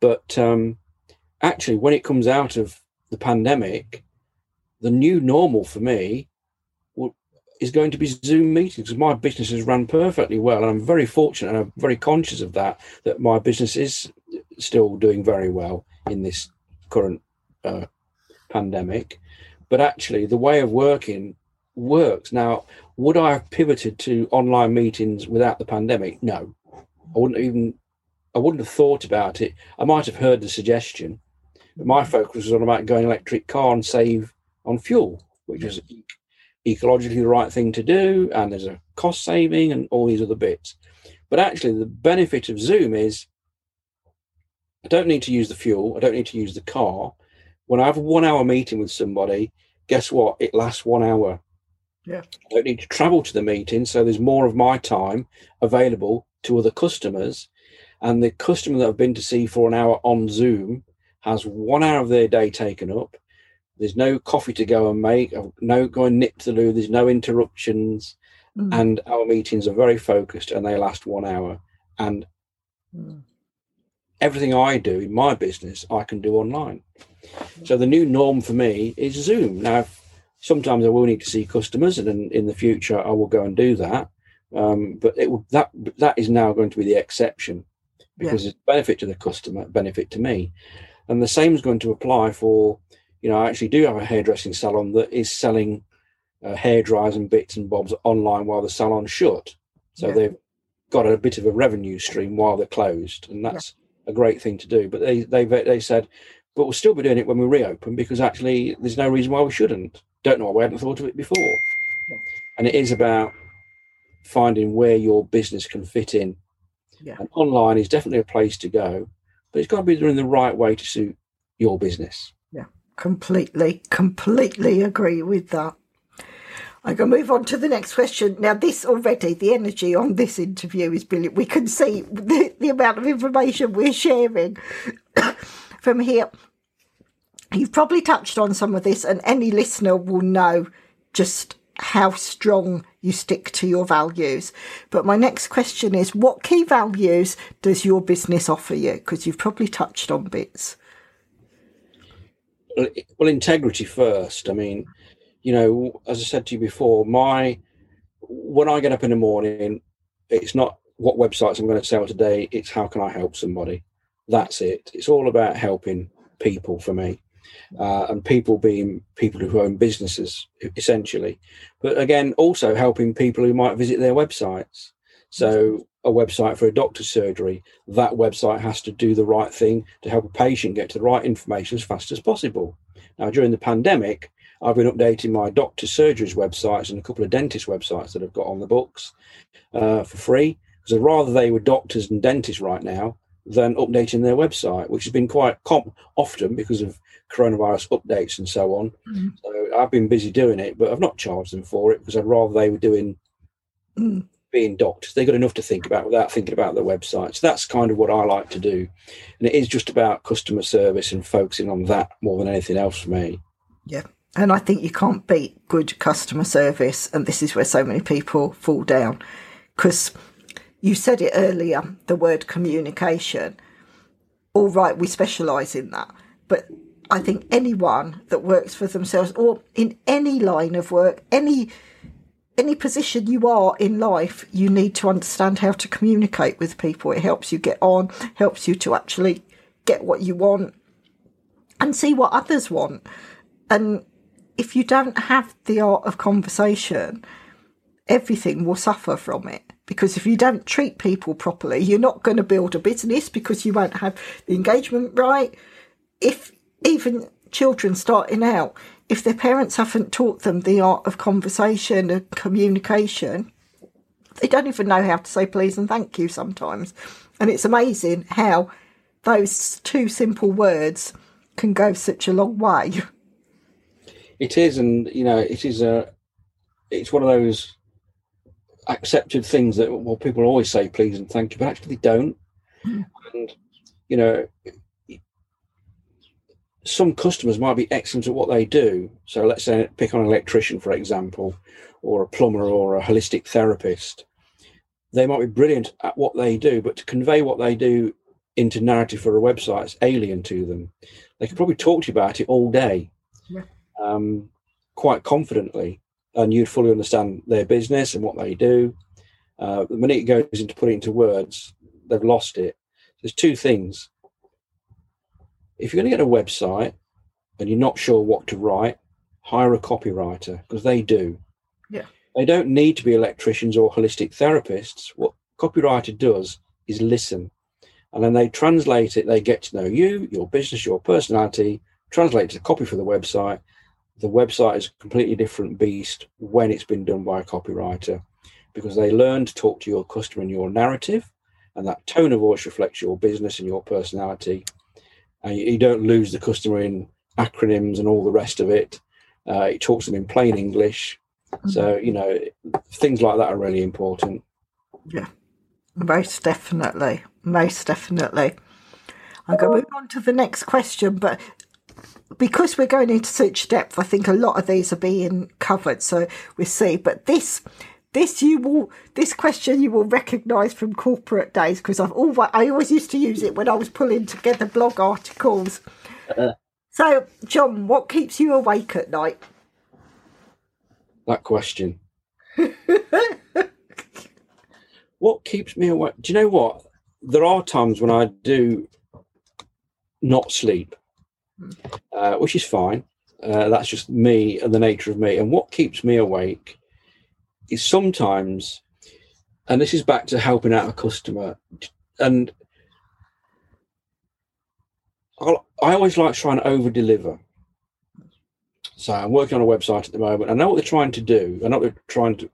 But um, actually, when it comes out of the pandemic, the new normal for me will, is going to be Zoom meetings, because my business has run perfectly well. And I'm very fortunate and I'm very conscious of that, that my business is still doing very well in this current uh, pandemic. But actually the way of working works. Now, would I have pivoted to online meetings without the pandemic? No, I wouldn't even, I wouldn't have thought about it. I might have heard the suggestion, but my focus was on about going electric car and save on fuel, which is ecologically the right thing to do, and there's a cost saving and all these other bits. But actually the benefit of Zoom is I don't need to use the fuel, I don't need to use the car. When I have a one hour meeting with somebody, guess what? It lasts one hour. Yeah. I don't need to travel to the meeting. So there's more of my time available to other customers. And the customer that I've been to see for an hour on Zoom has one hour of their day taken up. There's no coffee to go and make, no going nip to the loo. There's no interruptions. Mm. And our meetings are very focused and they last one hour. And mm. everything I do in my business, I can do online. So the new norm for me is Zoom. Now, sometimes I will need to see customers, and in, in the future I will go and do that. Um, but it will, that that is now going to be the exception, because yeah. it's benefit to the customer, benefit to me. And the same is going to apply for, you know, I actually do have a hairdressing salon that is selling uh, hair dryers and bits and bobs online while the salon's shut. So yeah. they've got a bit of a revenue stream while they're closed, and that's yeah. a great thing to do. But they they they said, but we'll still be doing it when we reopen, because actually there's no reason why we shouldn't. Don't know why we hadn't thought of it before. Yeah. And it is about finding where your business can fit in. Yeah. And online is definitely a place to go, but it's got to be done in the right way to suit your business. Yeah, completely, completely agree with that. I can move on to the next question. Now, this already, the energy on this interview is brilliant. We can see the, the amount of information we're sharing. From here, you've probably touched on some of this, and any listener will know just how strong you stick to your values. But my next question is, what key values does your business offer you? Because you've probably touched on bits. Well, integrity first. I mean, you know, as I said to you before, my when I get up in the morning, it's not what websites I'm going to sell today, it's how can I help somebody. That's it. It's all about helping people for me, uh, and people being people who own businesses, essentially. But again, also helping people who might visit their websites. So a website for a doctor's surgery, that website has to do the right thing to help a patient get to the right information as fast as possible. Now, during the pandemic, I've been updating my doctor's surgeries websites and a couple of dentist websites that I've got on the books uh, for free. So rather they were doctors and dentists right now, than updating their website, which has been quite comp- often because of coronavirus updates and so on. Mm-hmm. So I've been busy doing it, but I've not charged them for it, because I'd rather they were doing mm. being doctors. They got enough to think about without thinking about their website. So that's kind of what I like to do, and it is just about customer service and focusing on that more than anything else for me. Yeah, and I think you can't beat good customer service, and this is where so many people fall down, because you said it earlier, the word communication. All right, we specialise in that. But I think anyone that works for themselves, or in any line of work, any any position you are in life, you need to understand how to communicate with people. It helps you get on, helps you to actually get what you want and see what others want. And if you don't have the art of conversation, everything will suffer from it. Because if you don't treat people properly, you're not going to build a business, because you won't have the engagement right. If even children starting out, if their parents haven't taught them the art of conversation and communication, they don't even know how to say please and thank you sometimes. And it's amazing how those two simple words can go such a long way. It is, and you know, it is a, it's one of those accepted things that, well, people always say please and thank you, but actually they don't. Mm. And you know, some customers might be excellent at what they do. So let's say pick on an electrician, for example, or a plumber or a holistic therapist. They might be brilliant at what they do, but to convey what they do into narrative for a website is alien to them. They could probably talk to you about it all day, yeah. um, quite confidently, and you'd fully understand their business and what they do. Uh, the minute it goes into putting it into words, they've lost it. There's two things. If you're going to get a website and you're not sure what to write, hire a copywriter, because they do. Yeah. They don't need to be electricians or holistic therapists. What a copywriter does is listen. And then they translate it. They get to know you, your business, your personality, translate to copy for the website. The website is a completely different beast when it's been done by a copywriter, because they learn to talk to your customer in your narrative, and that tone of voice reflects your business and your personality. And you don't lose the customer in acronyms and all the rest of it. Uh, it talks them in plain English. So, you know, things like that are really important. Yeah, most definitely. Most definitely. I'm going to move on to the next question, but because we're going into such depth, I think a lot of these are being covered. So we'll see. But this... This you will. This question you will recognise from corporate days, because I've always I always used to use it when I was pulling together blog articles. Uh, so, John, what keeps you awake at night? That question. What keeps me awake? Do you know what? There are times when I do not sleep, uh, which is fine. Uh, that's just me and the nature of me. And what keeps me awake is sometimes, and this is back to helping out a customer, and I'll, I always like trying to over deliver. So I'm working on a website at the moment. I know what they're trying to do. I know what they're trying to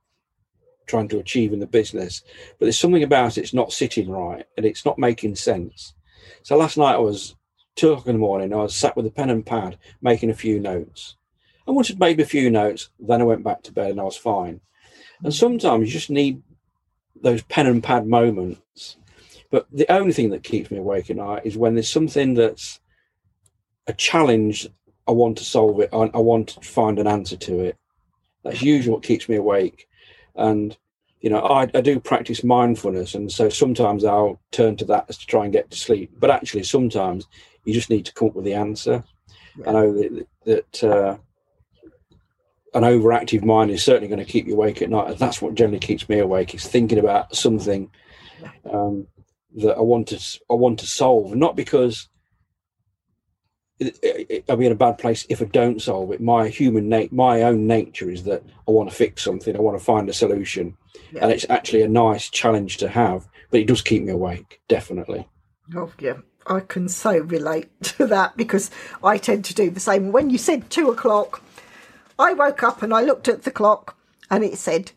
trying to achieve in the business, but there's something about it's not sitting right and it's not making sense. So last night I was two o'clock in the morning. I was sat with a pen and pad making a few notes. And once I'd made a few notes, then I went back to bed and I was fine. And sometimes you just need those pen and pad moments. But the only thing that keeps me awake at night is when there's something that's a challenge, I want to solve it, I want to find an answer to it. That's usually what keeps me awake. And, you know, I, I do practice mindfulness. And so sometimes I'll turn to that to try and get to sleep. But actually, sometimes you just need to come up with the answer. Yeah. I know that... that uh, an overactive mind is certainly going to keep you awake at night. And that's what generally keeps me awake, is thinking about something um, that I want to, I want to solve. Not because it, it, I'll be in a bad place if I don't solve it. My human nature, my own nature is that I want to fix something. I want to find a solution. Yeah. And it's actually a nice challenge to have, but it does keep me awake. Definitely. Oh, yeah. I can so relate to that because I tend to do the same. When you said two o'clock, I woke up and I looked at the clock and it said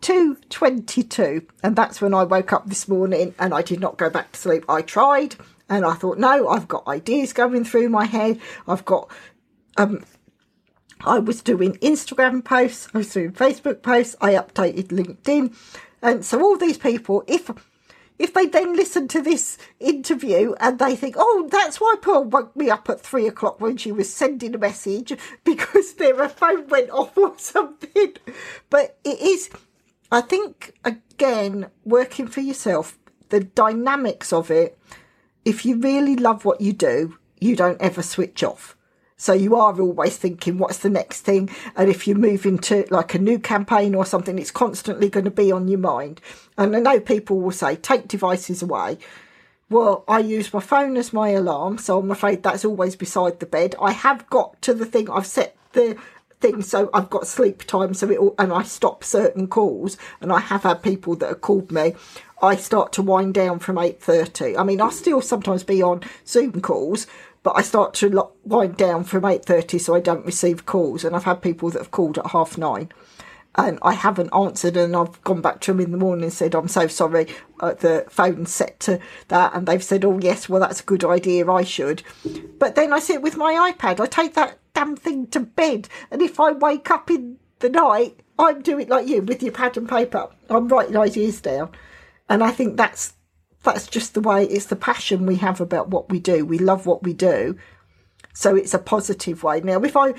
two twenty-two. And that's when I woke up this morning and I did not go back to sleep. I tried and I thought, no, I've got ideas going through my head. I've got, um, I was doing Instagram posts. I was doing Facebook posts. I updated LinkedIn. And so all these people, if if they then listen to this interview and they think, oh, that's why Pearl woke me up at three o'clock when she was sending a message because their phone went off or something. But it is, I think, again, working for yourself, the dynamics of it, if you really love what you do, you don't ever switch off. So you are always thinking, what's the next thing? And if you move into like a new campaign or something, it's constantly going to be on your mind. And I know people will say, take devices away. Well, I use my phone as my alarm, so I'm afraid that's always beside the bed. I have got to the thing, I've set the thing, so I've got sleep time, so it all, and I stop certain calls. And I have had people that have called me. I start to wind down from eight thirty. I mean, I'll still sometimes be on Zoom calls, but I start to wind down from eight thirty so I don't receive calls. And I've had people that have called at half nine and I haven't answered, and I've gone back to them in the morning and said, I'm so sorry, uh, the phone's set to that. And they've said, oh, yes, well, that's a good idea, I should. But then I sit with my iPad. I take that damn thing to bed. And if I wake up in the night, I'm doing like you with your pad and paper. I'm writing ideas down. And I think that's That's just the way. It's the passion we have about what we do. We love what we do. So it's a positive way. Now, if I,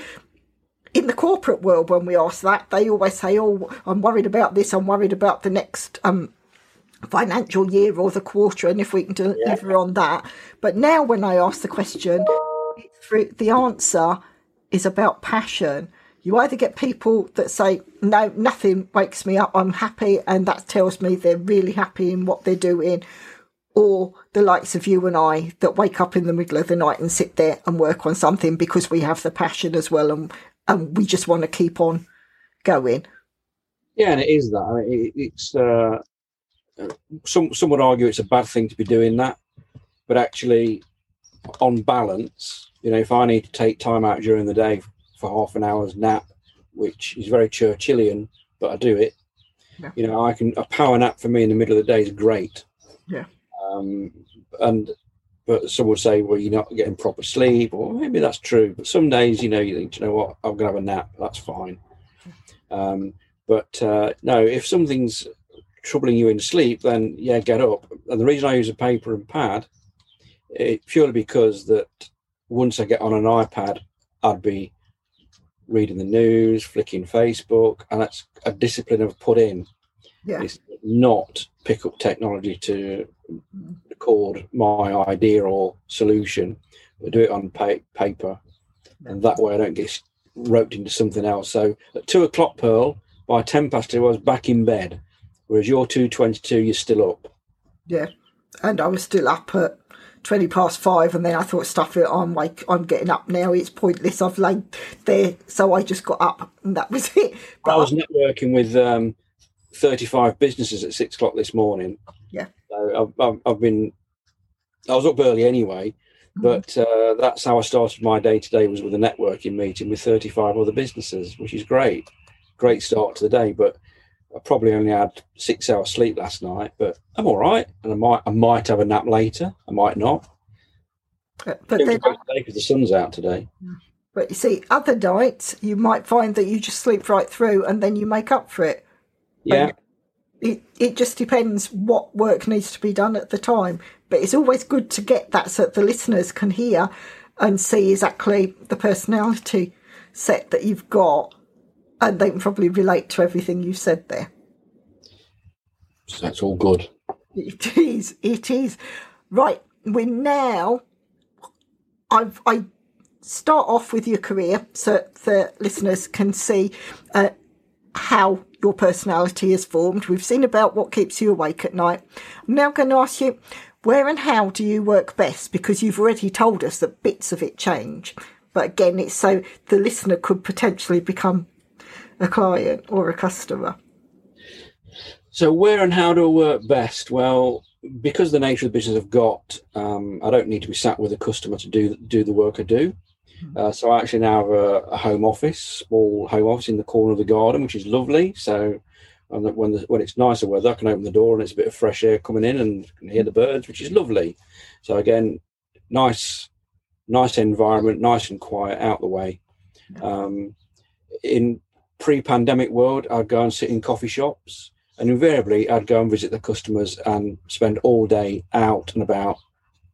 in the corporate world, when we ask that, they always say, oh, I'm worried about this. I'm worried about the next um, financial year or the quarter and if we can deliver yeah. on that. But now when I ask the question, the answer is about passion. You either get people that say, no, nothing wakes me up, I'm happy, and that tells me they're really happy in what they're doing, or the likes of you and I that wake up in the middle of the night and sit there and work on something because we have the passion as well, and, and we just want to keep on going. Yeah, and it is that. I mean, it, it's uh, some, some would argue it's a bad thing to be doing that, but actually, on balance, you know, if I need to take time out during the day for half an hour's nap, which is very Churchillian, but I do it. Yeah. You know, I can a power nap for me in the middle of the day is great. Yeah. Um, and But some would say, well, you're not getting proper sleep, or maybe that's true. But some days, you know, you think, you know what, I'm going to have a nap. That's fine. Um, but uh, no, if something's troubling you in sleep, then yeah, get up. And the reason I use a paper and pad, it's purely because that once I get on an iPad, I'd be reading the news, flicking Facebook, and that's a discipline I've put in. Yeah. It's not pick up technology to record my idea or solution, but do it on pa- paper. Yeah. And that way I don't get roped into something else. So at two o'clock, Pearl, by ten past two, I was back in bed, whereas you're two twenty-two, you're still up. Yeah, and I was still up at twenty past five, and then I thought, stuff it, I'm like, I'm getting up now, it's pointless, I've laid there, so I just got up, and that was it. But I was networking with um, thirty-five businesses at six o'clock this morning. Yeah. So I've, I've, I've been, I was up early anyway, mm-hmm. but uh, that's how I started my day today, was with a networking meeting with thirty-five other businesses, which is great. Great start to the day, but I probably only had six hours sleep last night, but I'm all right, and I might I might have a nap later. I might not. But then, because the sun's out today. But you see, other nights you might find that you just sleep right through, and then you make up for it. Yeah. It it just depends what work needs to be done at the time. But it's always good to get that so that the listeners can hear and see exactly the personality set that you've got. And they can probably relate to everything you said there. So that's all good. It is. It is. Right. We're now, I've, I start off with your career so the listeners can see uh, how your personality is formed. We've seen about what keeps you awake at night. I'm now going to ask you, where and how do you work best? Because you've already told us that bits of it change. But again, it's so the listener could potentially become a client or a customer. So where and how do I work best? Well, because of the nature of the business I've got, um, I don't need to be sat with a customer to do do the work I do. Uh, so I actually now have a, a home office, small home office in the corner of the garden, which is lovely. So when the, when, the, when it's nicer weather, I can open the door and it's a bit of fresh air coming in and I can hear the birds, which is lovely. So again, nice, nice environment, nice and quiet, out the way. Um, in pre-pandemic world, I'd go and sit in coffee shops, and invariably I'd go and visit the customers and spend all day out and about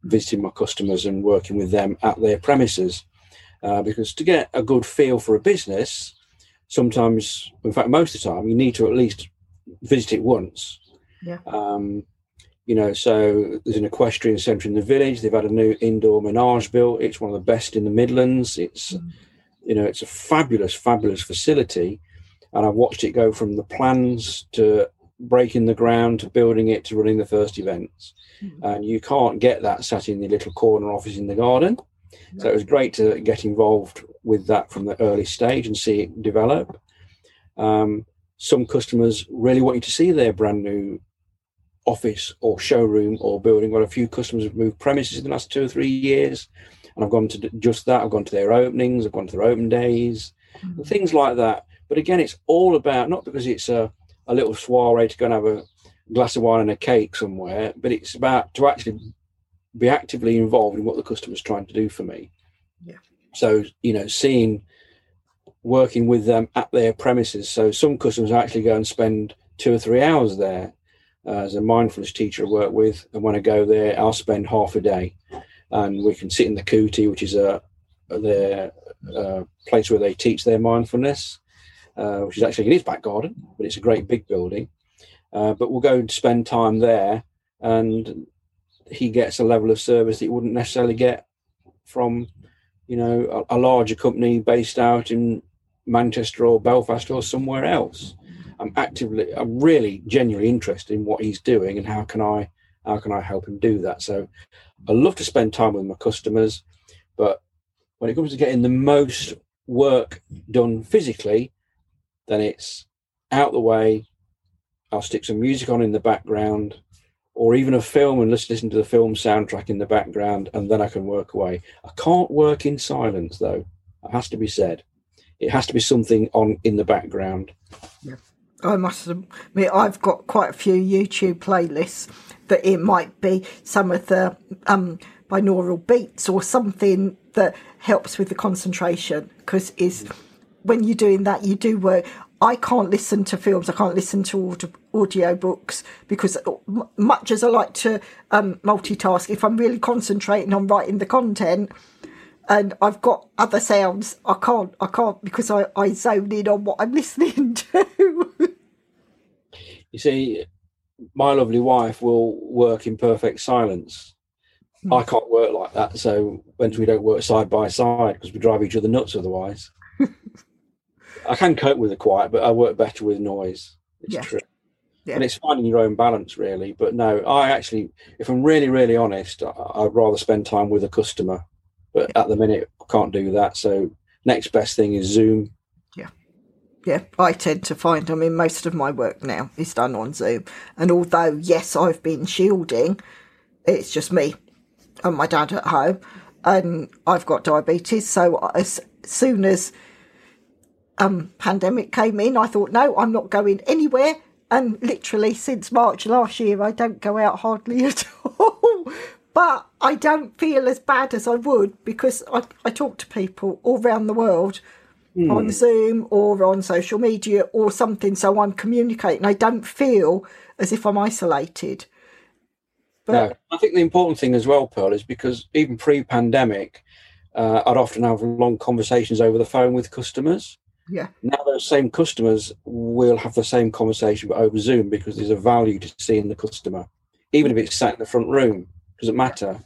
visiting my customers and working with them at their premises, uh, because to get a good feel for a business, sometimes, in fact most of the time, you need to at least visit it once. Yeah. Um, you know, so there's an equestrian centre in the village, they've had a new indoor menage built, it's one of the best in the Midlands, it's mm. You know, it's a fabulous, fabulous facility, and I've watched it go from the plans to breaking the ground to building it to running the first events. Mm-hmm. And you can't get that sat in the little corner office in the garden. No. So it was great to get involved with that from the early stage and see it develop. Um, some customers really want you to see their brand new office or showroom or building. Well, a few customers have moved premises in the last two or three years. And I've gone to just that. I've gone to their openings. I've gone to their open days, mm-hmm. and things like that. But again, it's all about, not because it's a, a little soiree to go and have a glass of wine and a cake somewhere, but it's about to actually be actively involved in what the customer's trying to do for me. Yeah. So, you know, seeing, working with them at their premises. So some customers actually go and spend two or three hours there. Uh, as a mindfulness teacher I work with, and when I go there, I'll spend half a day. And we can sit in the Cootie, which is a their uh, place where they teach their mindfulness, uh, which is actually in his back garden, but it's a great big building. Uh, but we'll go and spend time there, and he gets a level of service that he wouldn't necessarily get from, you know, a, a larger company based out in Manchester or Belfast or somewhere else. I'm actively, I'm really genuinely interested in what he's doing and how can I How can I help him do that? So I love to spend time with my customers, but when it comes to getting the most work done physically, then it's out the way. I'll stick some music on in the background, or even a film, and let's listen to the film soundtrack in the background, and then I can work away. I can't work in silence, though. It has to be said. It has to be something on in the background. Yeah. I must admit, I've got quite a few YouTube playlists that it might be some of the um, binaural beats or something that helps with the concentration, because is when you're doing that, you do work. I can't listen to films. I can't listen to audio, audio books, because much as I like to um, multitask, if I'm really concentrating on writing the content and I've got other sounds, I can't, I can't, because I, I zone in on what I'm listening to. You see, my lovely wife will work in perfect silence. Mm. I can't work like that. So when we don't work side by side, because we drive each other nuts otherwise. I can cope with the quiet, but I work better with noise. It's yeah. true. Yeah. And it's finding your own balance, really. But no, I actually, if I'm really, really honest, I'd rather spend time with a customer. But yeah. at the minute, I can't do that. So next best thing is Zoom. Yeah. Yeah, I tend to find, I mean, most of my work now is done on Zoom. And although, yes, I've been shielding, it's just me and my dad at home. And I've got diabetes. So as soon as Um, pandemic came in, I thought, no, I'm not going anywhere. And literally since March last year, I don't go out hardly at all. But I don't feel as bad as I would, because I, I talk to people all around the world mm. on Zoom or on social media or something. So I'm communicating. I don't feel as if I'm isolated. But no, I think the important thing as well, Pearl, is because even pre-pandemic, uh, I'd often have long conversations over the phone with customers. Yeah. Now those same customers will have the same conversation but over Zoom, because there's a value to seeing the customer, even if it's sat in the front room. Doesn't matter.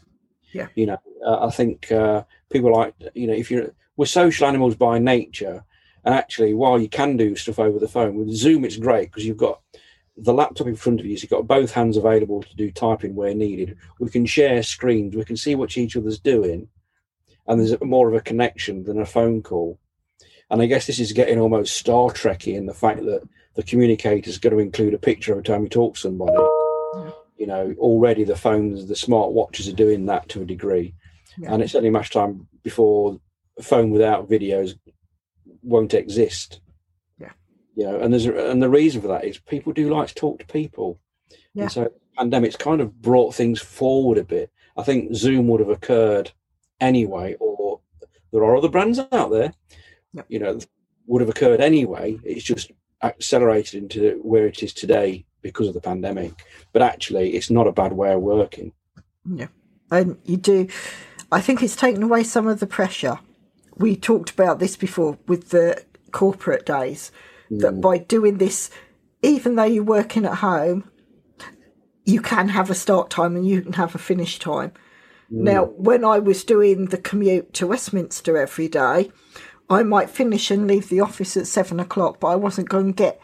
Yeah. You know, uh, I think uh, people like, you know, if you're we're social animals by nature, and actually, while you can do stuff over the phone with Zoom, it's great because you've got the laptop in front of you, so you've got both hands available to do typing where needed. We can share screens, we can see what each other's doing, and there's more of a connection than a phone call. And I guess this is getting almost Star Trek-y in the fact that the communicator is going to include a picture every time you talk to somebody. Yeah. You know, already the phones, the smart watches are doing that to a degree. Yeah. And it's only a matter of time before a phone without videos won't exist. Yeah. You know, and there's a, and the reason for that is people do like to talk to people. Yeah. And so the pandemic's kind of brought things forward a bit. I think Zoom would have occurred anyway, or there are other brands out there. Yep. You know, would have occurred anyway. It's just accelerated into where it is today because of the pandemic. But actually, it's not a bad way of working. Yeah, and you do. I think it's taken away some of the pressure. We talked about this before with the corporate days, mm. that by doing this, even though you're working at home, you can have a start time and you can have a finish time. Mm. Now, when I was doing the commute to Westminster every day, I might finish and leave the office at seven o'clock, but I wasn't going to get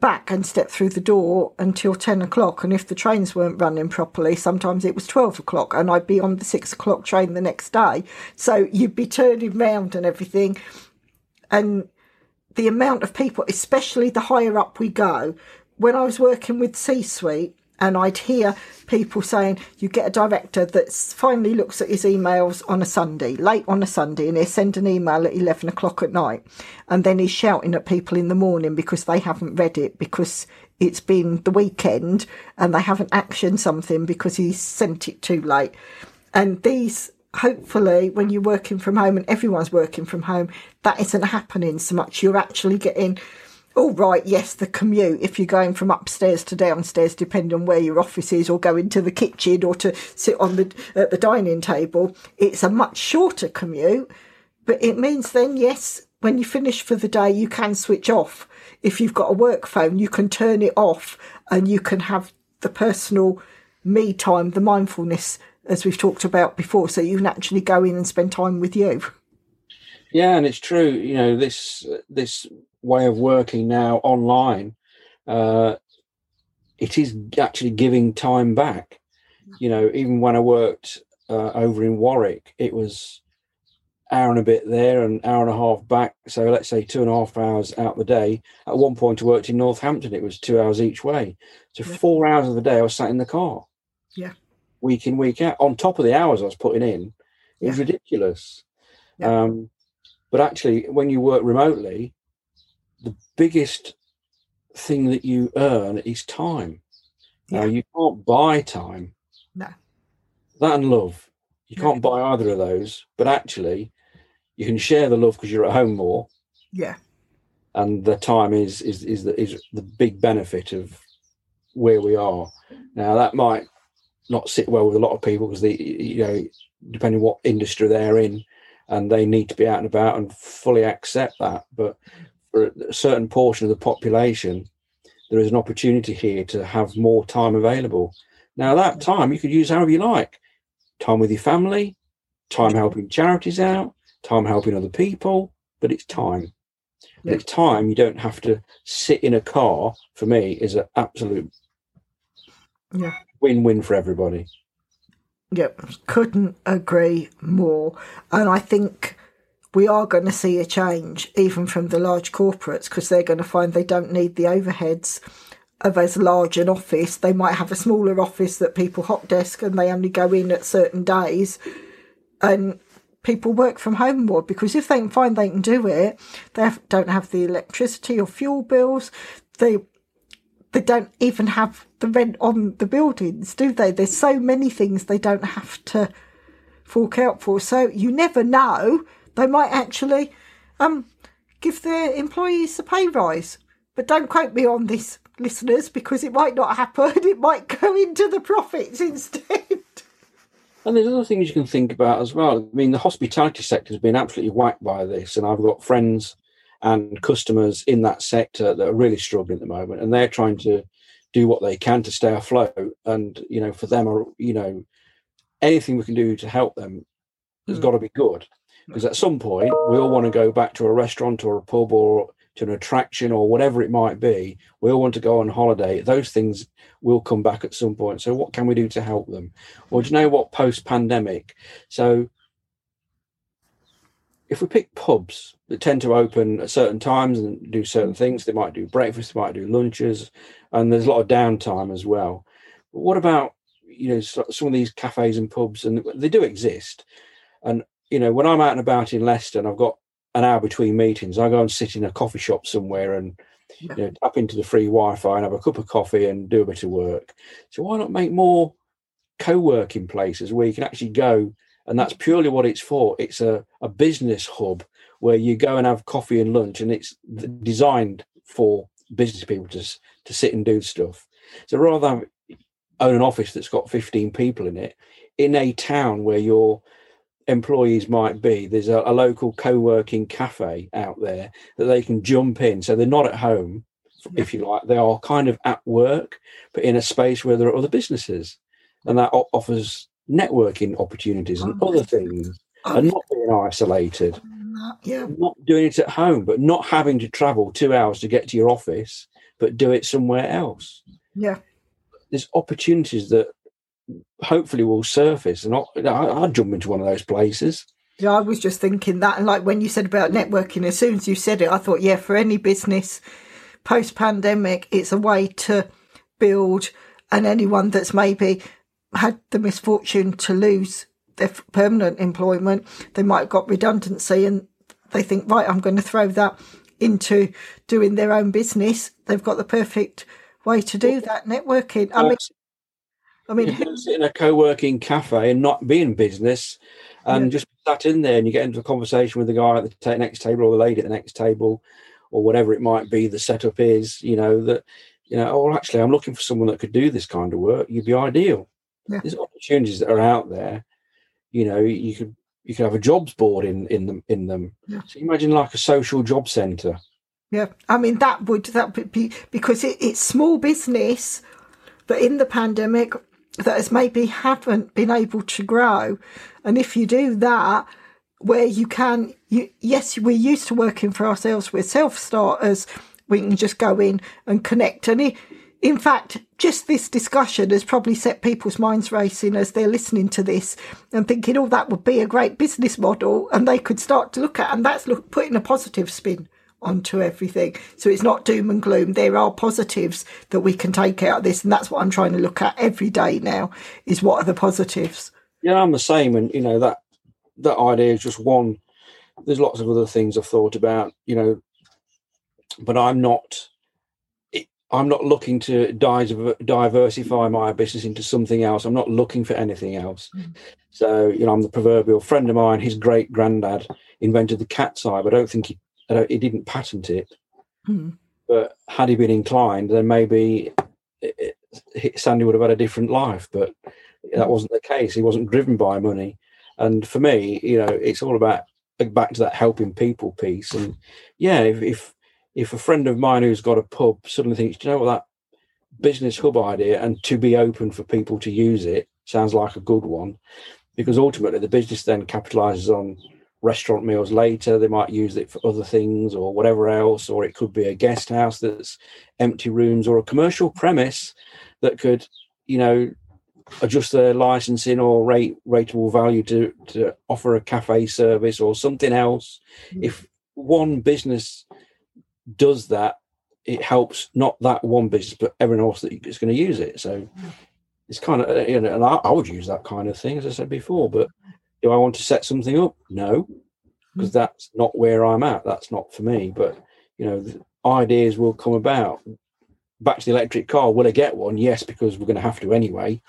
back and step through the door until ten o'clock. And if the trains weren't running properly, sometimes it was twelve o'clock and I'd be on the six o'clock train the next day. So you'd be turning round and everything. And the amount of people, especially the higher up we go, when I was working with C-suite, and I'd hear people saying, you get a director that finally looks at his emails on a Sunday, late on a Sunday, and they send an email at eleven o'clock at night. And then he's shouting at people in the morning because they haven't read it, because it's been the weekend and they haven't actioned something because he's sent it too late. And these, hopefully, when you're working from home and everyone's working from home, that isn't happening so much. You're actually getting... All right, yes, the commute, if you're going from upstairs to downstairs, depending on where your office is, or going to the kitchen or to sit on the at the dining table, it's a much shorter commute. But it means then, yes, when you finish for the day, you can switch off. If you've got a work phone, you can turn it off and you can have the personal me time, the mindfulness, as we've talked about before. So you can actually go in and spend time with you. Yeah, and it's true. You know, this this way of working now online, uh, it is actually giving time back. You know, even when I worked uh, over in Warwick, it was hour and a bit there and hour and a half back. So let's say two and a half hours out the day. At one point, I worked in Northampton. It was two hours each way. So yeah. four hours of the day, I was sat in the car. Yeah. Week in, week out. On top of the hours I was putting in, it was yeah. ridiculous. Yeah. Um, But actually, when you work remotely, the biggest thing that you earn is time. Yeah. Now, you can't buy time. No. That and love. You can't buy either of those, but actually you can share the love because you're at home more. Yeah. And the time is is is the, is the big benefit of where we are now. That might not sit well with a lot of people because they, you know, depending what industry they're in, and they need to be out and about and fully accept that. But for a certain portion of the population, there is an opportunity here to have more time available. Now, that time you could use however you like. Time with your family, time helping charities out, time helping other people, but it's time. Yeah. But it's time you don't have to sit in a car, for me, is an absolute yeah. win-win for everybody. Yep, couldn't agree more. And I think we are going to see a change, even from the large corporates, because they're going to find they don't need the overheads of as large an office. They might have a smaller office that people hot desk and they only go in at certain days. And people work from home more because if they can find they can do it, they don't have the electricity or fuel bills. They They don't even have the rent on the buildings, do they? There's so many things they don't have to fork out for. So you never know. They might actually um, give their employees a pay rise. But don't quote me on this, listeners, because it might not happen. It might go into the profits instead. And there's other things you can think about as well. I mean, the hospitality sector has been absolutely whacked by this. And I've got friends and customers in that sector that are really struggling at the moment, and they're trying to do what they can to stay afloat. And, you know, for them, or, you know, anything we can do to help them has mm. got to be good, because at some point we all want to go back to a restaurant or a pub or to an attraction or whatever it might be. We all want to go on holiday. Those things will come back at some point. So what can we do to help them? Well, do you know what, post-pandemic? So if we pick pubs that tend to open at certain times and do certain things, they might do breakfast, they might do lunches, and there's a lot of downtime as well. But what about, you know, some of these cafes and pubs? And they do exist. And, you know, when I'm out and about in Leicester and I've got an hour between meetings, I go and sit in a coffee shop somewhere and, you know, tap into the free Wi-Fi and have a cup of coffee and do a bit of work. So why not make more co-working places where you can actually go? And that's purely what it's for. It's a, a business hub where you go and have coffee and lunch, and it's designed for business people to to sit and do stuff. So rather than own an office that's got fifteen people in it, in a town where your employees might be, there's a, a local co-working cafe out there that they can jump in. So they're not at home, if you like. They are kind of at work, but in a space where there are other businesses. And that offers networking opportunities and other things, and not being isolated, yeah. not doing it at home, but not having to travel two hours to get to your office, but do it somewhere else. Yeah, there's opportunities that hopefully will surface, and I'll jump into one of those places. Yeah, I was just thinking that, and like when you said about networking, as soon as you said it, I thought, yeah, for any business post-pandemic, it's a way to build, and anyone that's maybe had the misfortune to lose their permanent employment, they might have got redundancy, and they think, right, I'm going to throw that into doing their own business. They've got the perfect way to do that, networking. I mean, I mean, you sit in a co-working cafe and not be in business, and yeah. just sat in there, and you get into a conversation with the guy at the next table or the lady at the next table, or whatever it might be. The setup is, you know, that you know, oh, well, actually, I'm looking for someone that could do this kind of work. You'd be ideal. Yeah. There's opportunities that are out there. You know, you could you could have a jobs board in in them in them. Yeah. So imagine like a social job centre. Yeah, I mean that would that would be because it, it's small business that in the pandemic that has maybe haven't been able to grow, and if you do that, where you can, you yes, we're used to working for ourselves. We're self-starters. We can just go in and connect, and it, in fact, just this discussion has probably set people's minds racing as they're listening to this and thinking, oh, that would be a great business model, and they could start to look at, and that's look, putting a positive spin onto everything. So it's not doom and gloom. There are positives that we can take out of this, and that's what I'm trying to look at every day now, is what are the positives. Yeah, I'm the same, and, you know, that that idea is just one. There's lots of other things I've thought about, you know, but I'm not... I'm not looking to diversify my business into something else. I'm not looking for anything else. Mm. So, you know, I'm the proverbial friend of mine. His great granddad invented the cat's eye, but I don't think he, I don't, he didn't patent it. Mm. But had he been inclined, then maybe it, it, Sandy would have had a different life. But that wasn't the case. He wasn't driven by money. And for me, you know, it's all about back to that helping people piece. And yeah, if, if If a friend of mine who's got a pub suddenly thinks, do you know what, that business hub idea and to be open for people to use it sounds like a good one, because ultimately the business then capitalizes on restaurant meals later. They might use it for other things or whatever else, or it could be a guest house that's empty rooms, or a commercial premise that could, you know, adjust their licensing or rate rateable value to, to offer a cafe service or something else. Mm-hmm. If one business does that, it helps not that one business but everyone else that is going to use it. So it's kind of, you know, and I, I would use that kind of thing, as I said before. But do I want to set something up? No, because that's not where I'm at. That's not for me. But, you know, the ideas will come about. Back to the electric car, will I get one? Yes, because we're going to have to anyway.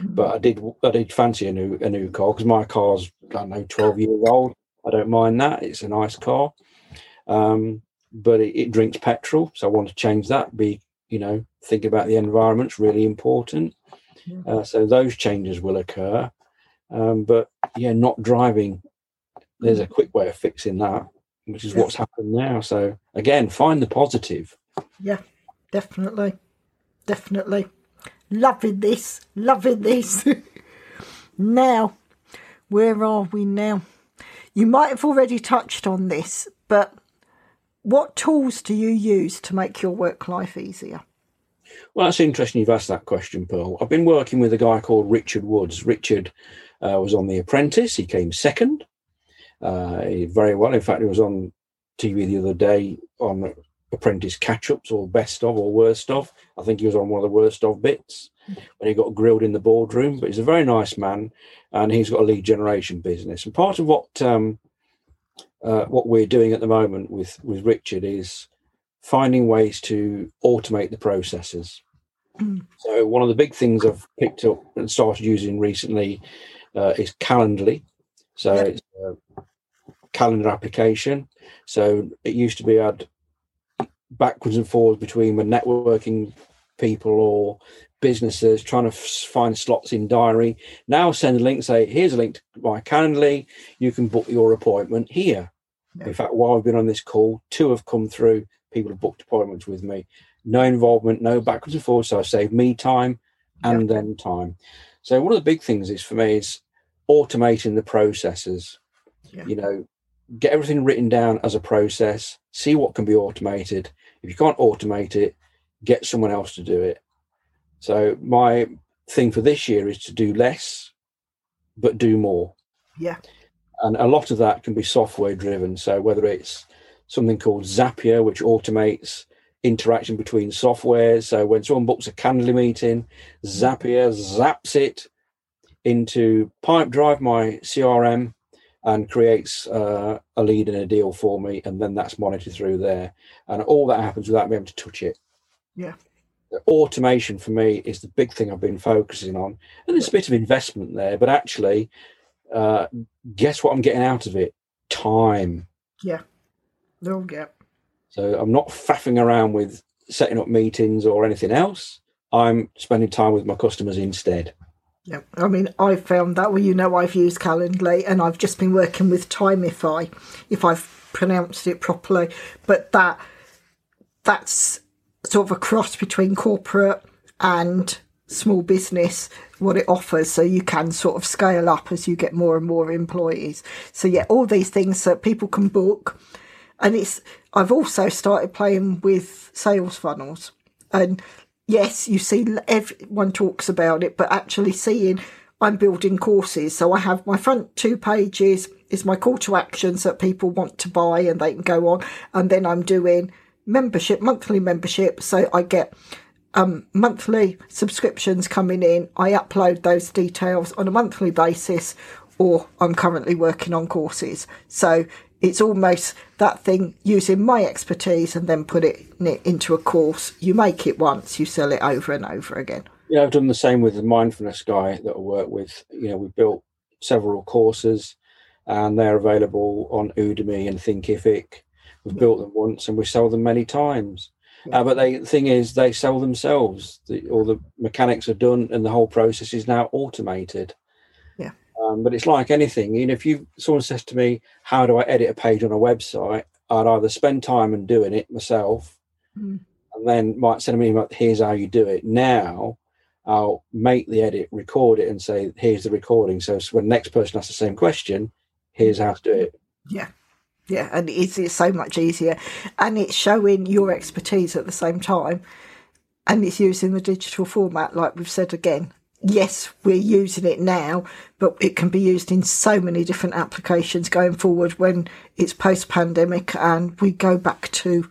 But I did I did fancy a new a new car, because my car's, I don't know, twelve years old. I don't mind that. It's a nice car. Um But it, it drinks petrol, so I want to change that. Be, you know, think about the environment's really important. Yeah. Uh, so those changes will occur. Um, but yeah, not driving. There's a quick way of fixing that, which is yeah. what's happened now. So again, find the positive. Yeah, definitely, definitely. Loving this, loving this. Now, where are we now? You might have already touched on this, but what tools do you use to make your work life easier? Well, that's interesting you've asked that question, Pearl. I've been working with a guy called Richard Woods. Richard uh, was on The Apprentice. He came second uh, very well. In fact, he was on T V the other day on Apprentice catch-ups, or best of or worst of. I think he was on one of the worst of bits when he got grilled in the boardroom. But he's a very nice man, and he's got a lead generation business. And part of what... Um, Uh, what we're doing at the moment with, with Richard is finding ways to automate the processes. Mm. So one of the big things I've picked up and started using recently uh, is Calendly. So yeah. It's a calendar application. So it used to be I'd backwards and forwards between my networking people or businesses, trying to f- find slots in diary. Now send a link, say, here's a link to my Calendly. You can book your appointment here. Yeah. In fact, while I've been on this call, two have come through. People have booked appointments with me. No involvement, no backwards and forwards. So I save me time and yeah. them time. So one of the big things is for me is automating the processes. Yeah. You know, get everything written down as a process. See what can be automated. If you can't automate it, get someone else to do it. So my thing for this year is to do less, but do more. Yeah. And a lot of that can be software driven. So whether it's something called Zapier, which automates interaction between softwares. So when someone books a Calendly meeting, Zapier zaps it into Pipedrive, my C R M, and creates uh, a lead and a deal for me. And then that's monitored through there. And all that happens without me able to touch it. Yeah. Automation for me is the big thing I've been focusing on, and there's a bit of investment there, but actually uh guess what I'm getting out of it? Time. Yeah. No gap. So I'm not faffing around with setting up meetings or anything else. I'm spending time with my customers instead. Yeah. I mean, I found that, well, you know, I've used Calendly and I've just been working with Timeify, if I've pronounced it properly, but that that's sort of a cross between corporate and small business, what it offers. So you can sort of scale up as you get more and more employees. So yeah, all these things that people can book. And it's, I've also started playing with sales funnels. And yes, you see everyone talks about it, but actually seeing, I'm building courses. So I have my front two pages is my call to actions that people want to buy and they can go on. And then I'm doing membership, monthly membership, so I get um monthly subscriptions coming in. I upload those details on a monthly basis, or I'm currently working on courses. So it's almost that thing using my expertise and then put it into a course. You make it once, you sell it over and over again. Yeah, I've done the same with the mindfulness guy that I work with. You know, we've built several courses and they're available on Udemy and Thinkific. We've built them once and we sell them many times. Uh, but they, the thing is, they sell themselves. The, all the mechanics are done and the whole process is now automated. Yeah. Um, but it's like anything. You know, if you someone says to me, how do I edit a page on a website? I'd either spend time and doing it myself mm. and then might send me an email, here's how you do it. Now I'll make the edit, record it and say, here's the recording. So when the next person asks the same question, here's how to do it. Yeah. Yeah, and it's, it's so much easier. And it's showing your expertise at the same time. And it's using the digital format, like we've said again. Yes, we're using it now, but it can be used in so many different applications going forward when it's post-pandemic and we go back to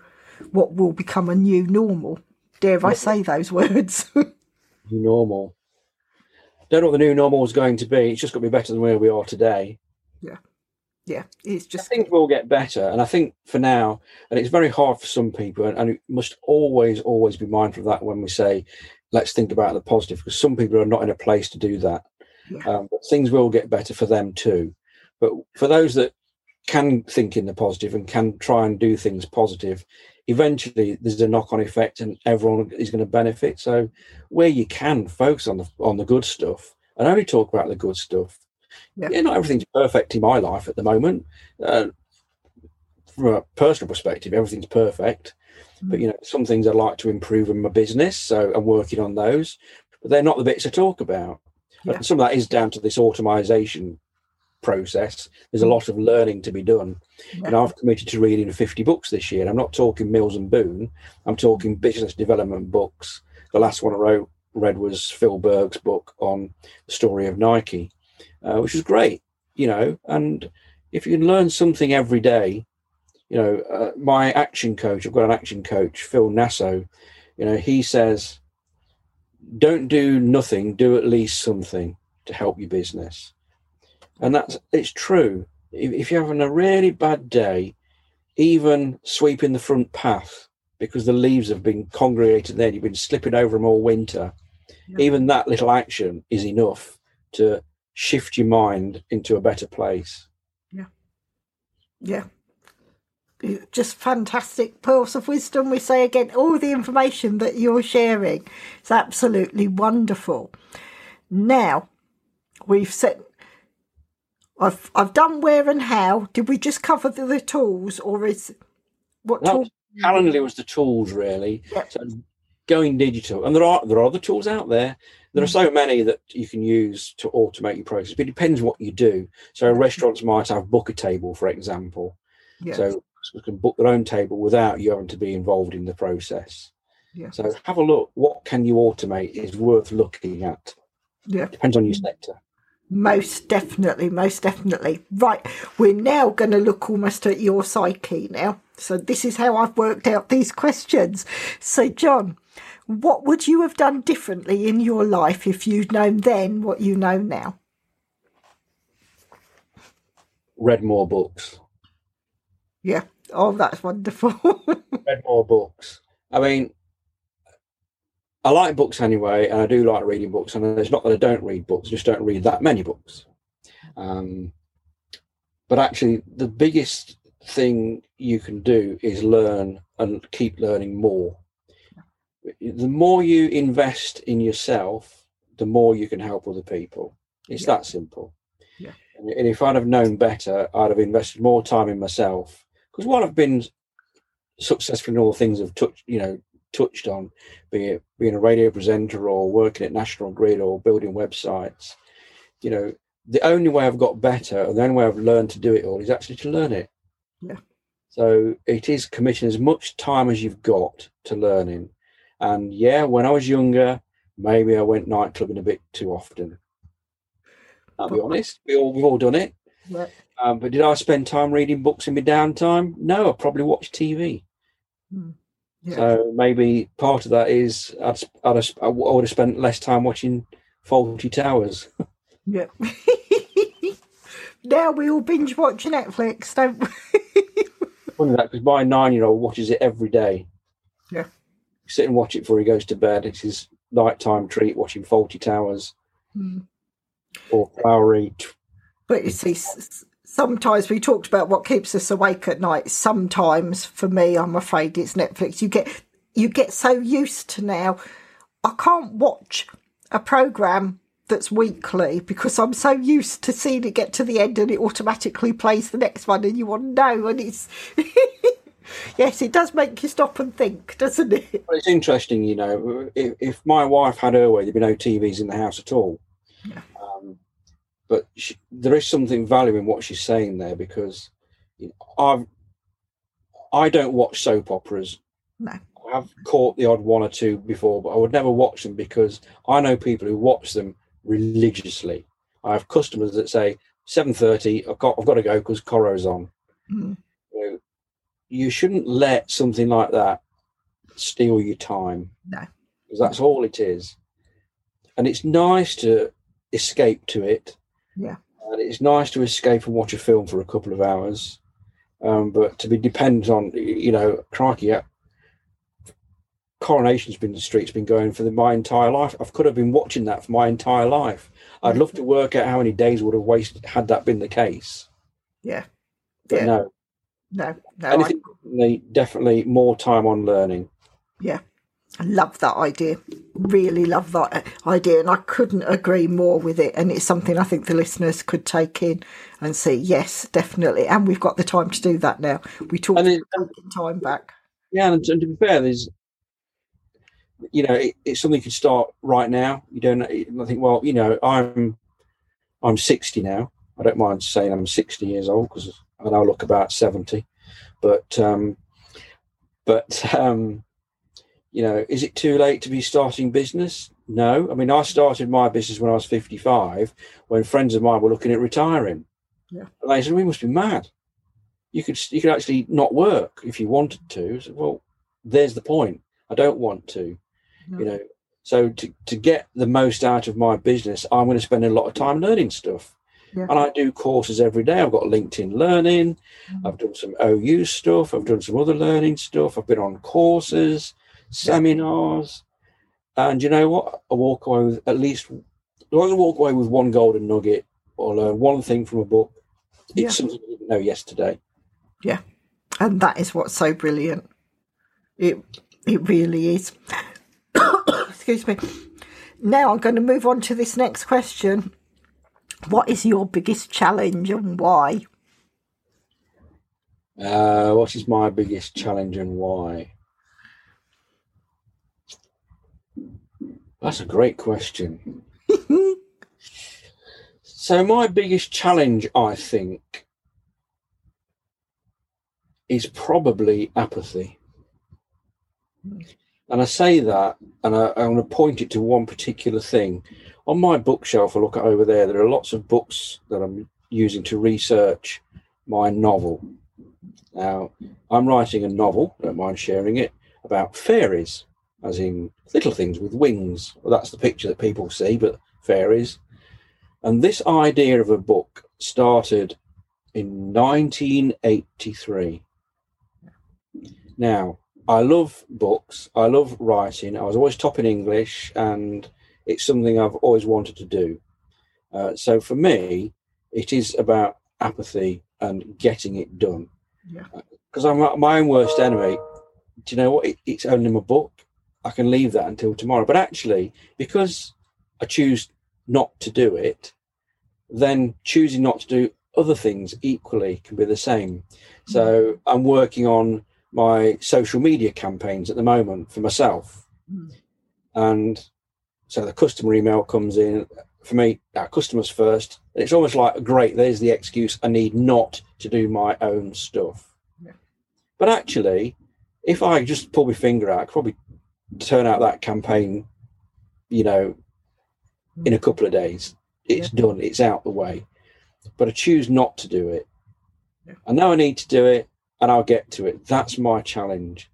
what will become a new normal. Dare I say those words? New normal. Don't know what the new normal is going to be. It's just going to be better than where we are today. Yeah. Yeah, it's just. I think we'll get better, and I think for now, and it's very hard for some people, and, and it must always, always be mindful of that when we say, "Let's think about the positive," because some people are not in a place to do that. Yeah. Um, but things will get better for them too. But for those that can think in the positive and can try and do things positive, eventually there's a knock-on effect, and everyone is going to benefit. So where you can, focus on the on the good stuff, and only talk about the good stuff. Yeah. yeah, not everything's perfect in my life at the moment. Uh, from a personal perspective, everything's perfect. Mm. But, you know, some things I'd like to improve in my business, so I'm working on those. But they're not the bits I talk about. Yeah. And some of that is down to this automation process. There's a lot of learning to be done. Yeah. And I've committed to reading fifty books this year. And I'm not talking Mills and Boon. I'm talking business development books. The last one I wrote, read was Phil Berg's book on The Story of Nike. Uh, which is great, you know, and if you can learn something every day, you know, uh, my action coach, I've got an action coach, Phil Nassau, you know, he says, don't do nothing, do at least something to help your business. And that's, it's true. If, if you're having a really bad day, even sweeping the front path because the leaves have been congregated there, you've been slipping over them all winter, yeah. even that little action is enough to shift your mind into a better place. Yeah. Yeah. Just fantastic pearls of wisdom. We say again, all the information that you're sharing is absolutely wonderful. Now, we've said, I've I've done where and how. Did we just cover the, the tools or is what no, tools? Calendly was the tools really. Yep. So going digital, and there are there are other tools out there. There are so many that you can use to automate your process, but it depends what you do. So restaurants might have book a table, for example. Yes. So people can book their own table without you having to be involved in the process. Yes. So have a look. What can you automate is worth looking at. Yeah. Depends on your sector. Most definitely, most definitely. Right, we're now going to look almost at your psyche now. So this is how I've worked out these questions. So, John, what would you have done differently in your life if you'd known then what you know now? Read more books. Yeah. Oh, that's wonderful. Read more books. I mean, I like books anyway, and I do like reading books. And it's not that I don't read books, I just don't read that many books. Um, but actually, the biggest thing you can do is learn and keep learning more. The more you invest in yourself, the more you can help other people. It's yeah. that simple. Yeah. And if I'd have known better, I'd have invested more time in myself. Because while I've been successful in all the things I've touched, you know, touched on, be it being a radio presenter or working at National Grid or building websites, you know, the only way I've got better and the only way I've learned to do it all is actually to learn it. Yeah. So it is committing as much time as you've got to learning. And yeah, when I was younger, maybe I went nightclubbing a bit too often. I'll be honest, we all, we've all done it. Right. Um, but did I spend time reading books in my downtime? No, I probably watched T V. Mm. Yeah. So maybe part of that is I'd, I'd have, I would have spent less time watching Fawlty Towers. Yeah. now we all binge watch Netflix, don't we? Wonder that, because my nine-year-old watches it every day. Yeah. Sit and watch it before he goes to bed. It's his nighttime treat, watching Fawlty Towers mm. or Flowery. But you see, sometimes we talked about what keeps us awake at night. Sometimes, for me, I'm afraid it's Netflix. You get you get so used to now. I can't watch a programme that's weekly because I'm so used to seeing it get to the end and it automatically plays the next one and you want to know. And it's yes, it does make you stop and think, doesn't it? Well, it's interesting, you know, if, if my wife had her way, there'd be no T Vs in the house at all. Yeah. Um, but she, there is something value in what she's saying there, because you know, I don't watch soap operas. No. I've caught the odd one or two before, but I would never watch them because I know people who watch them religiously. I have customers that say seven thirty, I've got, I've got to go because Coro's on. Mm. You know, you shouldn't let something like that steal your time. No, because that's all it is. And it's nice to escape to it. Yeah, and it's nice to escape and watch a film for a couple of hours. Um, but to be dependent on, you know, crikey. Coronation's been the street's been going for the, my entire life. I've could have been watching that for my entire life. I'd love to work out how many days would have wasted had that been the case. Yeah, but yeah. No, no, no. Anything, I... definitely more time on learning. Yeah, I love that idea. Really love that idea, and I couldn't agree more with it. And it's something I think the listeners could take in and see. Yes, definitely. And we've got the time to do that now. We talked about taking time back. Yeah, and to be fair, there's. You know, it, it's something you can start right now. You don't. I think. Well, you know, I'm, I'm sixty now. I don't mind saying I'm sixty years old because I now look about seventy. But, um, but um, you know, is it too late to be starting business? No. I mean, I started my business when I was fifty-five. When friends of mine were looking at retiring, yeah. And they said, "We must be mad. You could, you could actually not work if you wanted to." I said, well, there's the point. I don't want to. No. You know, so to, to get the most out of my business, I'm going to spend a lot of time learning stuff. Yeah. And I do courses every day. I've got LinkedIn Learning. Mm-hmm. I've done some O U stuff. I've done some other learning stuff. I've been on courses, seminars. And you know what? I walk away with at least, as long as I walk away with one golden nugget or learn one thing from a book, it's yeah. something I didn't know yesterday. Yeah. And that is what's so brilliant. It It really is. Excuse me. Now I'm going to move on to this next question. What is your biggest challenge and why? Uh, what is my biggest challenge and why? That's a great question. So my biggest challenge, I think, is probably apathy. And I say that, and I, I want to point it to one particular thing. On my bookshelf, I look at over there, there are lots of books that I'm using to research my novel. Now, I'm writing a novel, don't mind sharing it, about fairies, as in little things with wings. Well, that's the picture that people see, but fairies. And this idea of a book started in nineteen eighty-three. Now, I love books. I love writing. I was always top in English, and it's something I've always wanted to do. Uh, so for me, it is about apathy and getting it done. Because yeah. I'm my own worst enemy. Do you know what? It, it's only my book. I can leave that until tomorrow. But actually, because I choose not to do it, then choosing not to do other things equally can be the same. So I'm working on my social media campaigns at the moment for myself. Mm. And so the customer email comes in for me, our customers first. And it's almost like, great, there's the excuse I need not to do my own stuff. Yeah. But actually, if I just pull my finger out, I could probably turn out that campaign, you know, mm. in a couple of days. It's yeah. done, it's out the way. But I choose not to do it. Yeah. I know I need to do it. And I'll get to it. That's my challenge.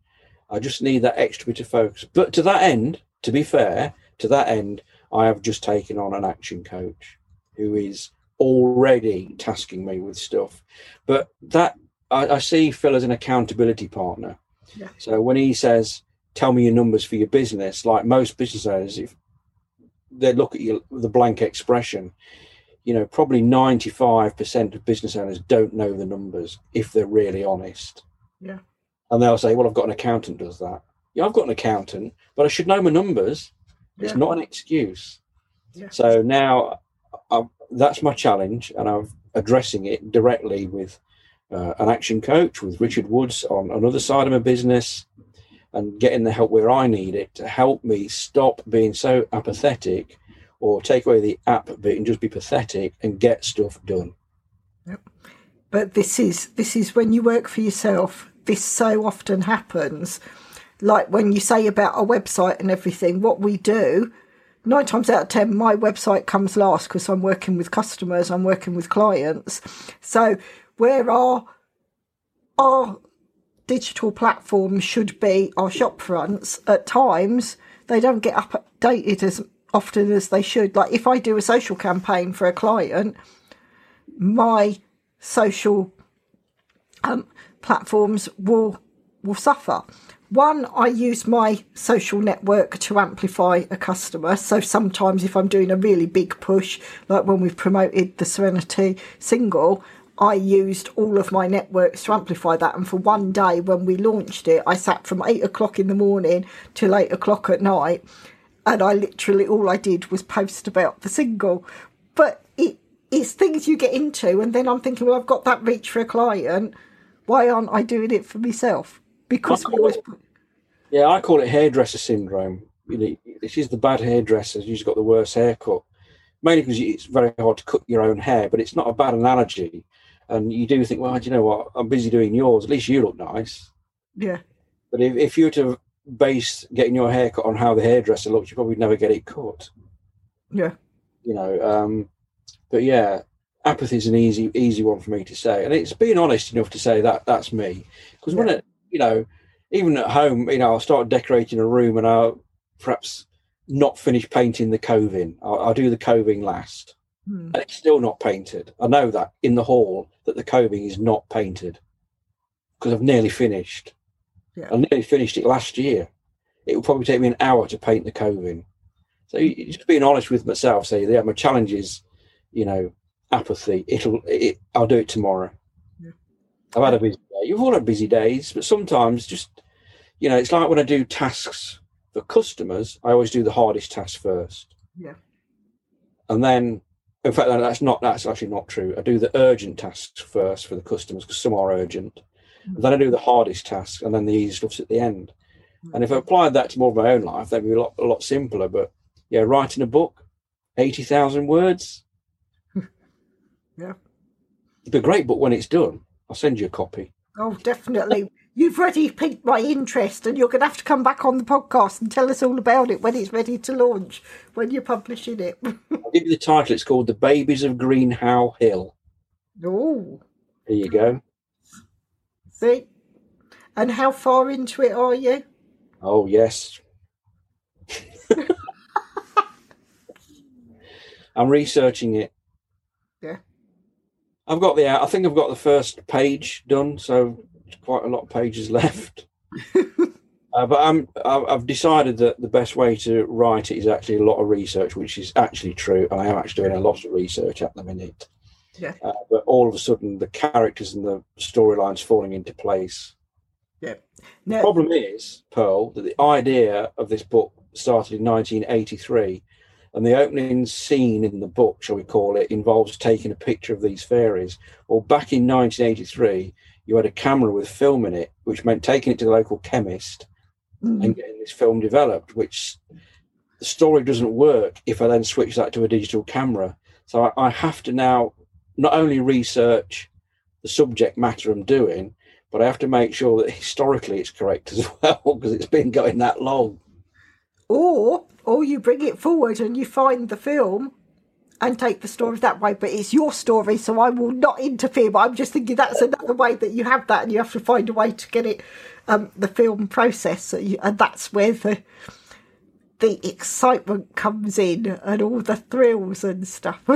I just need that extra bit of focus. But to that end, to be fair, to that end, I have just taken on an action coach who is already tasking me with stuff. But that I, I see Phil as an accountability partner. Yeah. So when he says, tell me your numbers for your business, like most business owners, if they look at you with a blank expression, you know, probably ninety-five percent of business owners don't know the numbers if they're really honest. Yeah. And they'll say, well, I've got an accountant does that. Yeah, I've got an accountant, but I should know my numbers. Yeah. It's not an excuse. Yeah. So now I've, that's my challenge, and I'm addressing it directly with uh, an action coach, with Richard Woods on another side of my business, and getting the help where I need it to help me stop being so apathetic, or take away the app bit and just be pathetic and get stuff done. Yep. But this is this is when you work for yourself, this so often happens. Like when you say about our website and everything, what we do, nine times out of ten, my website comes last because I'm working with customers, I'm working with clients. So where our, our digital platform should be our shop fronts, at times they don't get updated as often as they should. Like if I do a social campaign for a client, my social um, platforms will will suffer. One, I use my social network to amplify a customer. So sometimes if I'm doing a really big push, like when we've promoted the Serenity single, I used all of my networks to amplify that. And for one day when we launched it, I sat from eight o'clock in the morning till eight o'clock at night. And I literally, all I did was post about the single. But it, it's things you get into. And then I'm thinking, well, I've got that reach for a client. Why aren't I doing it for myself? Because we always... it, yeah, I call it hairdresser syndrome. You know, this is the bad hairdressers. You've got the worst haircut. Mainly because it's very hard to cut your own hair, but it's not a bad analogy. And you do think, well, do you know what? I'm busy doing yours. At least you look nice. Yeah. But if, if you were to base getting your haircut on how the hairdresser looks, you probably never get it cut. Yeah. You know, um, but yeah, apathy is an easy, easy one for me to say. And it's being honest enough to say that that's me. Because yeah. when it, you know, even at home, you know, I'll start decorating a room and I'll perhaps not finish painting the coving. I'll, I'll do the coving last. Hmm. And it's still not painted. I know that in the hall that the coving is not painted because I've nearly finished. Yeah. I nearly finished it last year. It would probably take me an hour to paint the coving. So just being honest with myself, say, yeah, my challenge is, you know, apathy. It'll, it, I'll do it tomorrow. Yeah. I've had a busy day. You've all had busy days, but sometimes just, you know, it's like when I do tasks for customers, I always do the hardest task first. Yeah. And then, in fact, that's not, that's actually not true. I do the urgent tasks first for the customers because some are urgent. And then I do the hardest tasks and then the easy stuff's at the end. And if I applied that to more of my own life, that'd be a lot, a lot simpler. But yeah, writing a book, eighty thousand words. Yeah. It'd be a great book when it's done. I'll send you a copy. Oh, definitely. You've already piqued my interest, and you're going to have to come back on the podcast and tell us all about it when it's ready to launch, when you're publishing it. I'll give you the title. It's called The Babies of Greenhow Hill. Oh. There you go. See? And how far into it are you? Oh, yes. I'm researching it. Yeah. I've got the, I think I've got the first page done, so quite a lot of pages left. uh, but I'm, I've decided that the best way to write it is actually a lot of research, which is actually true. And I am actually doing a lot of research at the minute. Yeah. Uh, but all of a sudden, the characters and the storylines falling into place. Yeah. Now, the problem is, Pearl, that the idea of this book started in nineteen eighty-three, and the opening scene in the book, shall we call it, involves taking a picture of these fairies. Well, back in nineteen eighty-three, you had a camera with film in it, which meant taking it to the local chemist mm-hmm. and getting this film developed, which the story doesn't work if I then switch that to a digital camera. So I, I have to now not only research the subject matter I'm doing, but I have to make sure that historically it's correct as well because it's been going that long. Or or you bring it forward and you find the film and take the story that way, but it's your story, so I will not interfere. But I'm just thinking that's another way that you have that, and you have to find a way to get it, um, the film process. So you, and that's where the the excitement comes in and all the thrills and stuff.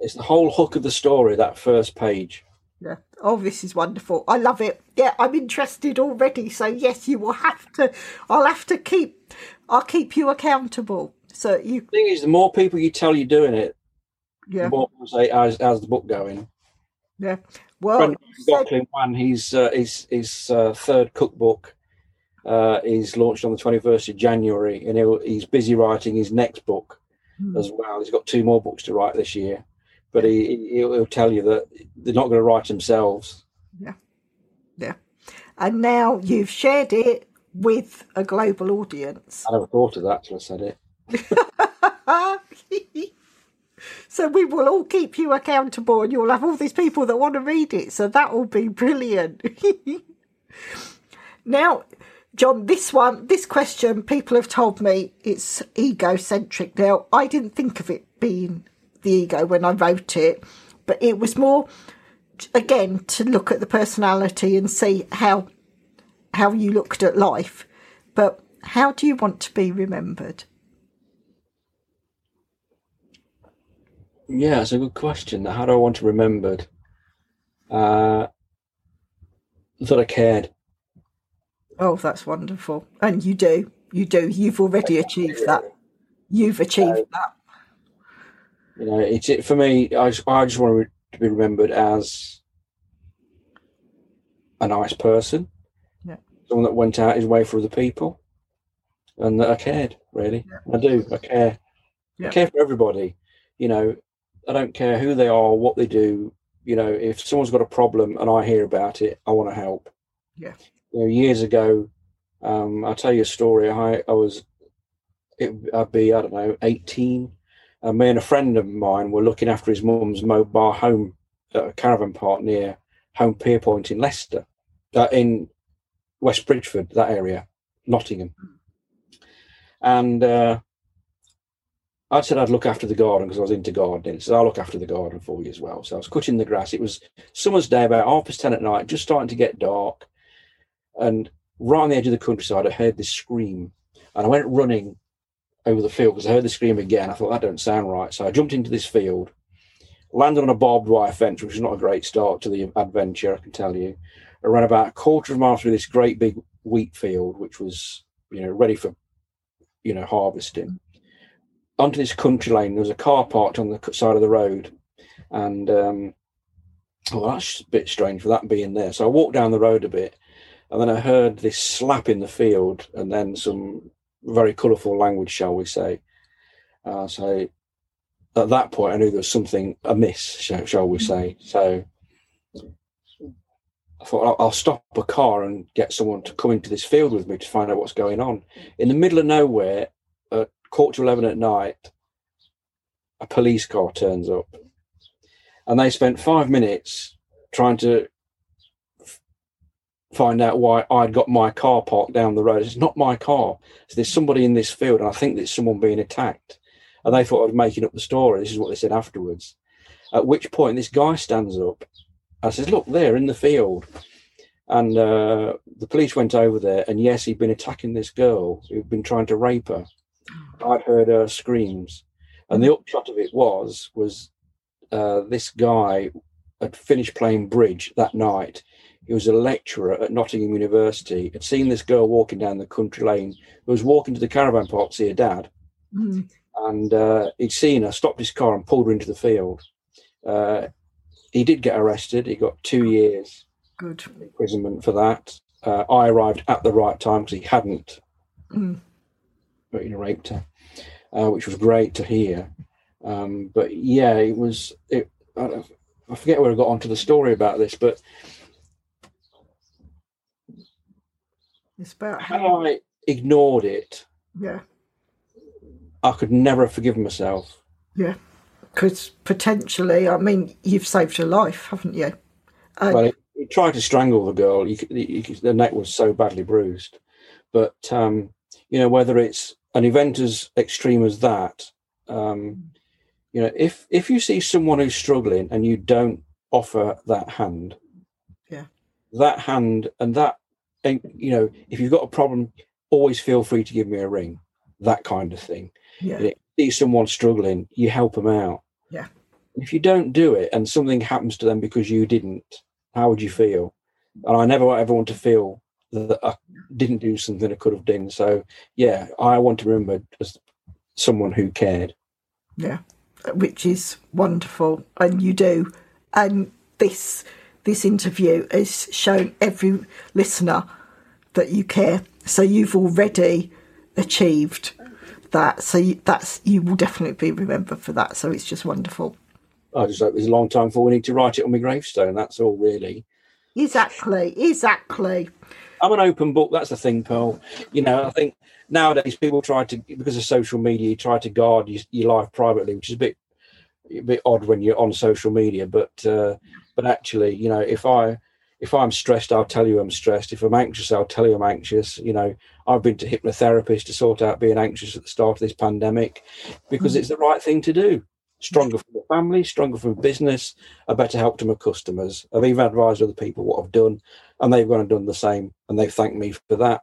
it's the whole hook of the story, that first page. Yeah. Oh, this is wonderful. I love it. Yeah, I'm interested already. So yes, you will have to. I'll have to keep. I'll keep you accountable. So you. The thing is, the more people you tell you're doing it, yeah, the more people say, "How's, how's the book going?" Yeah. Well, Gocklin one. He's uh, his his uh, third cookbook uh, is launched on the twenty-first of January, and he'll, he's busy writing his next book mm. as well. He's got two more books to write this year. But he, he'll, he'll tell you that they're not going to write themselves. Yeah, yeah. And now you've shared it with a global audience. I never thought of that till I said it. So we will all keep you accountable, and you'll have all these people that want to read it. So that will be brilliant. Now, John, this one, this question, people have told me it's egocentric. Now, I didn't think of it being the ego when I wrote it, but it was more again to look at the personality and see how how you looked at life. But how do you want to be remembered? Yeah, it's a good question. How do I want to be remembered? Uh, that I cared. Oh, that's wonderful. And you do, you do. You've already achieved that. You've achieved uh, that. You know, it's it for me. I just, I just want to, re- to be remembered as a nice person, yeah. Someone that went out his way for other people, and that I cared. Really, yeah. I do. I care. Yeah. I care for everybody. You know, I don't care who they are, what they do. You know, if someone's got a problem and I hear about it, I want to help. Yeah. You know, years ago, um, I'll tell you a story. I I was, it, I'd be I don't know eighteen. And me and a friend of mine were looking after his mum's mobile home at a caravan park near Home Pierpoint in Leicester, uh, in West Bridgeford, that area, Nottingham. And uh, I said I'd look after the garden because I was into gardening. So I'll look after the garden for you as well. So I was cutting the grass. It was summer's day, about half past ten at night, just starting to get dark. And right on the edge of the countryside, I heard this scream. And I went running over the field because I heard the scream again. I thought, that don't sound right. So I jumped into this field, landed on a barbed wire fence, which is not a great start to the adventure, I can tell you. I ran about a quarter of a mile through this great big wheat field, which was, you know, ready for, you know, harvesting. Onto this country lane, there was a car parked on the side of the road. And, um, well, that's a bit strange for that being there. So I walked down the road a bit, and then I heard this slap in the field, and then some very colourful language, shall we say. Uh, so at that point, I knew there was something amiss, shall, shall we say. So I thought, I'll, I'll stop a car and get someone to come into this field with me to find out what's going on. In the middle of nowhere, at quarter to eleven at night, a police car turns up. And they spent five minutes trying to find out why I'd got my car parked down the road. It's not my car. So there's somebody in this field, and I think there's someone being attacked. And they thought I was making up the story. This is what they said afterwards. At which point, this guy stands up and says, look, they're in the field. And uh, the police went over there, and yes, he'd been attacking this girl who'd been trying to rape her. I'd heard her screams. And the upshot of it was, was uh, this guy had finished playing bridge that night. He was a lecturer at Nottingham University, had seen this girl walking down the country lane, who was walking to the caravan park to see her dad. Mm. And uh, he'd seen her, stopped his car and pulled her into the field. Uh, he did get arrested. He got two years Good. imprisonment for that. Uh, I arrived at the right time because he hadn't mm. but, you know, raped her, uh, which was great to hear. Um, but, yeah, it was... It, I, don't, I forget where I got onto the story about this, but... It's about how I ignored it. Yeah. I could never have forgiven myself. Yeah. Because potentially, I mean, you've saved your life, haven't you? Um, well, he tried to strangle the girl. You could, you could, the neck was so badly bruised. But, um, you know, whether it's an event as extreme as that, um, you know, if, if you see someone who's struggling and you don't offer that hand, yeah, that hand and that, and, you know, if you've got a problem, always feel free to give me a ring, that kind of thing. Yeah. If you see someone struggling, you help them out. Yeah. if you don't do it and something happens to them because you didn't, how would you feel? And I never ever want to feel that I didn't do something I could have done. So, yeah, I want to remember as someone who cared. Yeah, which is wonderful. And you do. And this this interview has shown every listener that you care. So you've already achieved that. So you, that's you will definitely be remembered for that. So it's just wonderful. I just hope there's a long time before we need to write it on my gravestone. That's all, really. Exactly, exactly. I'm an open book. That's the thing, Pearl. You know, I think nowadays people try to, because of social media, you try to guard your, your life privately, which is a bit, a bit odd when you're on social media. But, uh, but actually, you know, if I, if I'm stressed, I'll tell you I'm stressed. If I'm anxious, I'll tell you I'm anxious. You know, I've been to hypnotherapists to sort out being anxious at the start of this pandemic, because mm. it's the right thing to do. Stronger for the family, stronger for business, a better help to my customers. I've even advised other people what I've done, and they've gone and done the same, and they've thanked me for that.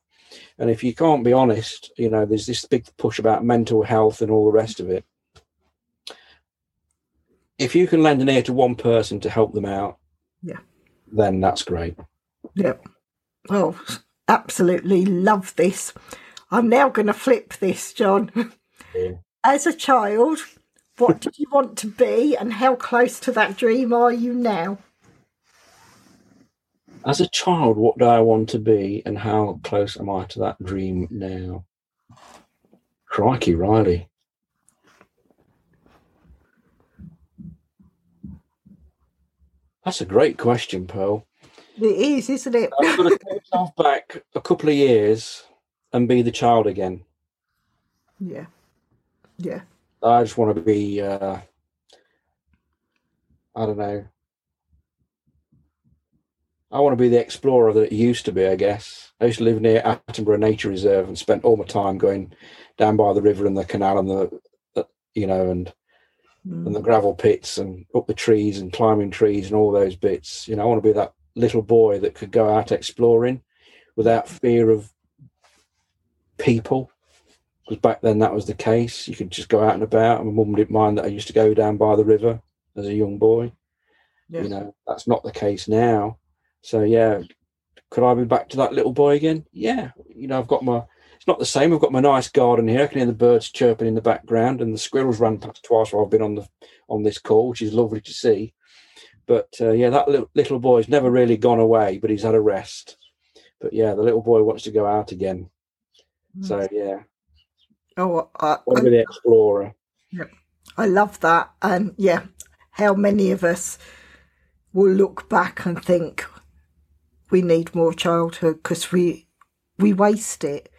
And if you can't be honest, you know, there's this big push about mental health and all the rest of it. If you can lend an ear to one person to help them out, yeah, then that's great. Yeah. Oh, absolutely love this. I'm now going to flip this, John. Yeah. As a child, what did you want to be, and how close to that dream are you now? As a child, what do I want to be, and how close am I to that dream now? Crikey, Riley. That's a great question, Pearl. It is, isn't it? I've got to take myself back a couple of years and be the child again. Yeah. Yeah. I just want to be, uh, I don't know. I want to be the explorer that it used to be, I guess. I used to live near Attenborough Nature Reserve and spent all my time going down by the river and the canal and the, the you know, and mm. and the gravel pits and up the trees and climbing trees and all those bits. You know, I want to be that little boy that could go out exploring without fear of people. Because back then that was the case. You could just go out and about, and my mum didn't mind that I used to go down by the river as a young boy. Yes. You know, that's not the case now. So yeah, could I be back to that little boy again? Yeah. You know, I've got my, it's not the same. I've got my nice garden here. I can hear the birds chirping in the background, and the squirrels ran past twice while I've been on the on this call, which is lovely to see. But uh, yeah, that little, little boy's never really gone away, but he's had a rest. But yeah, the little boy wants to go out again. Mm. So yeah. Oh, I, I, the explorer. Yeah, I love that. And um, yeah, how many of us will look back and think we need more childhood because we we waste it.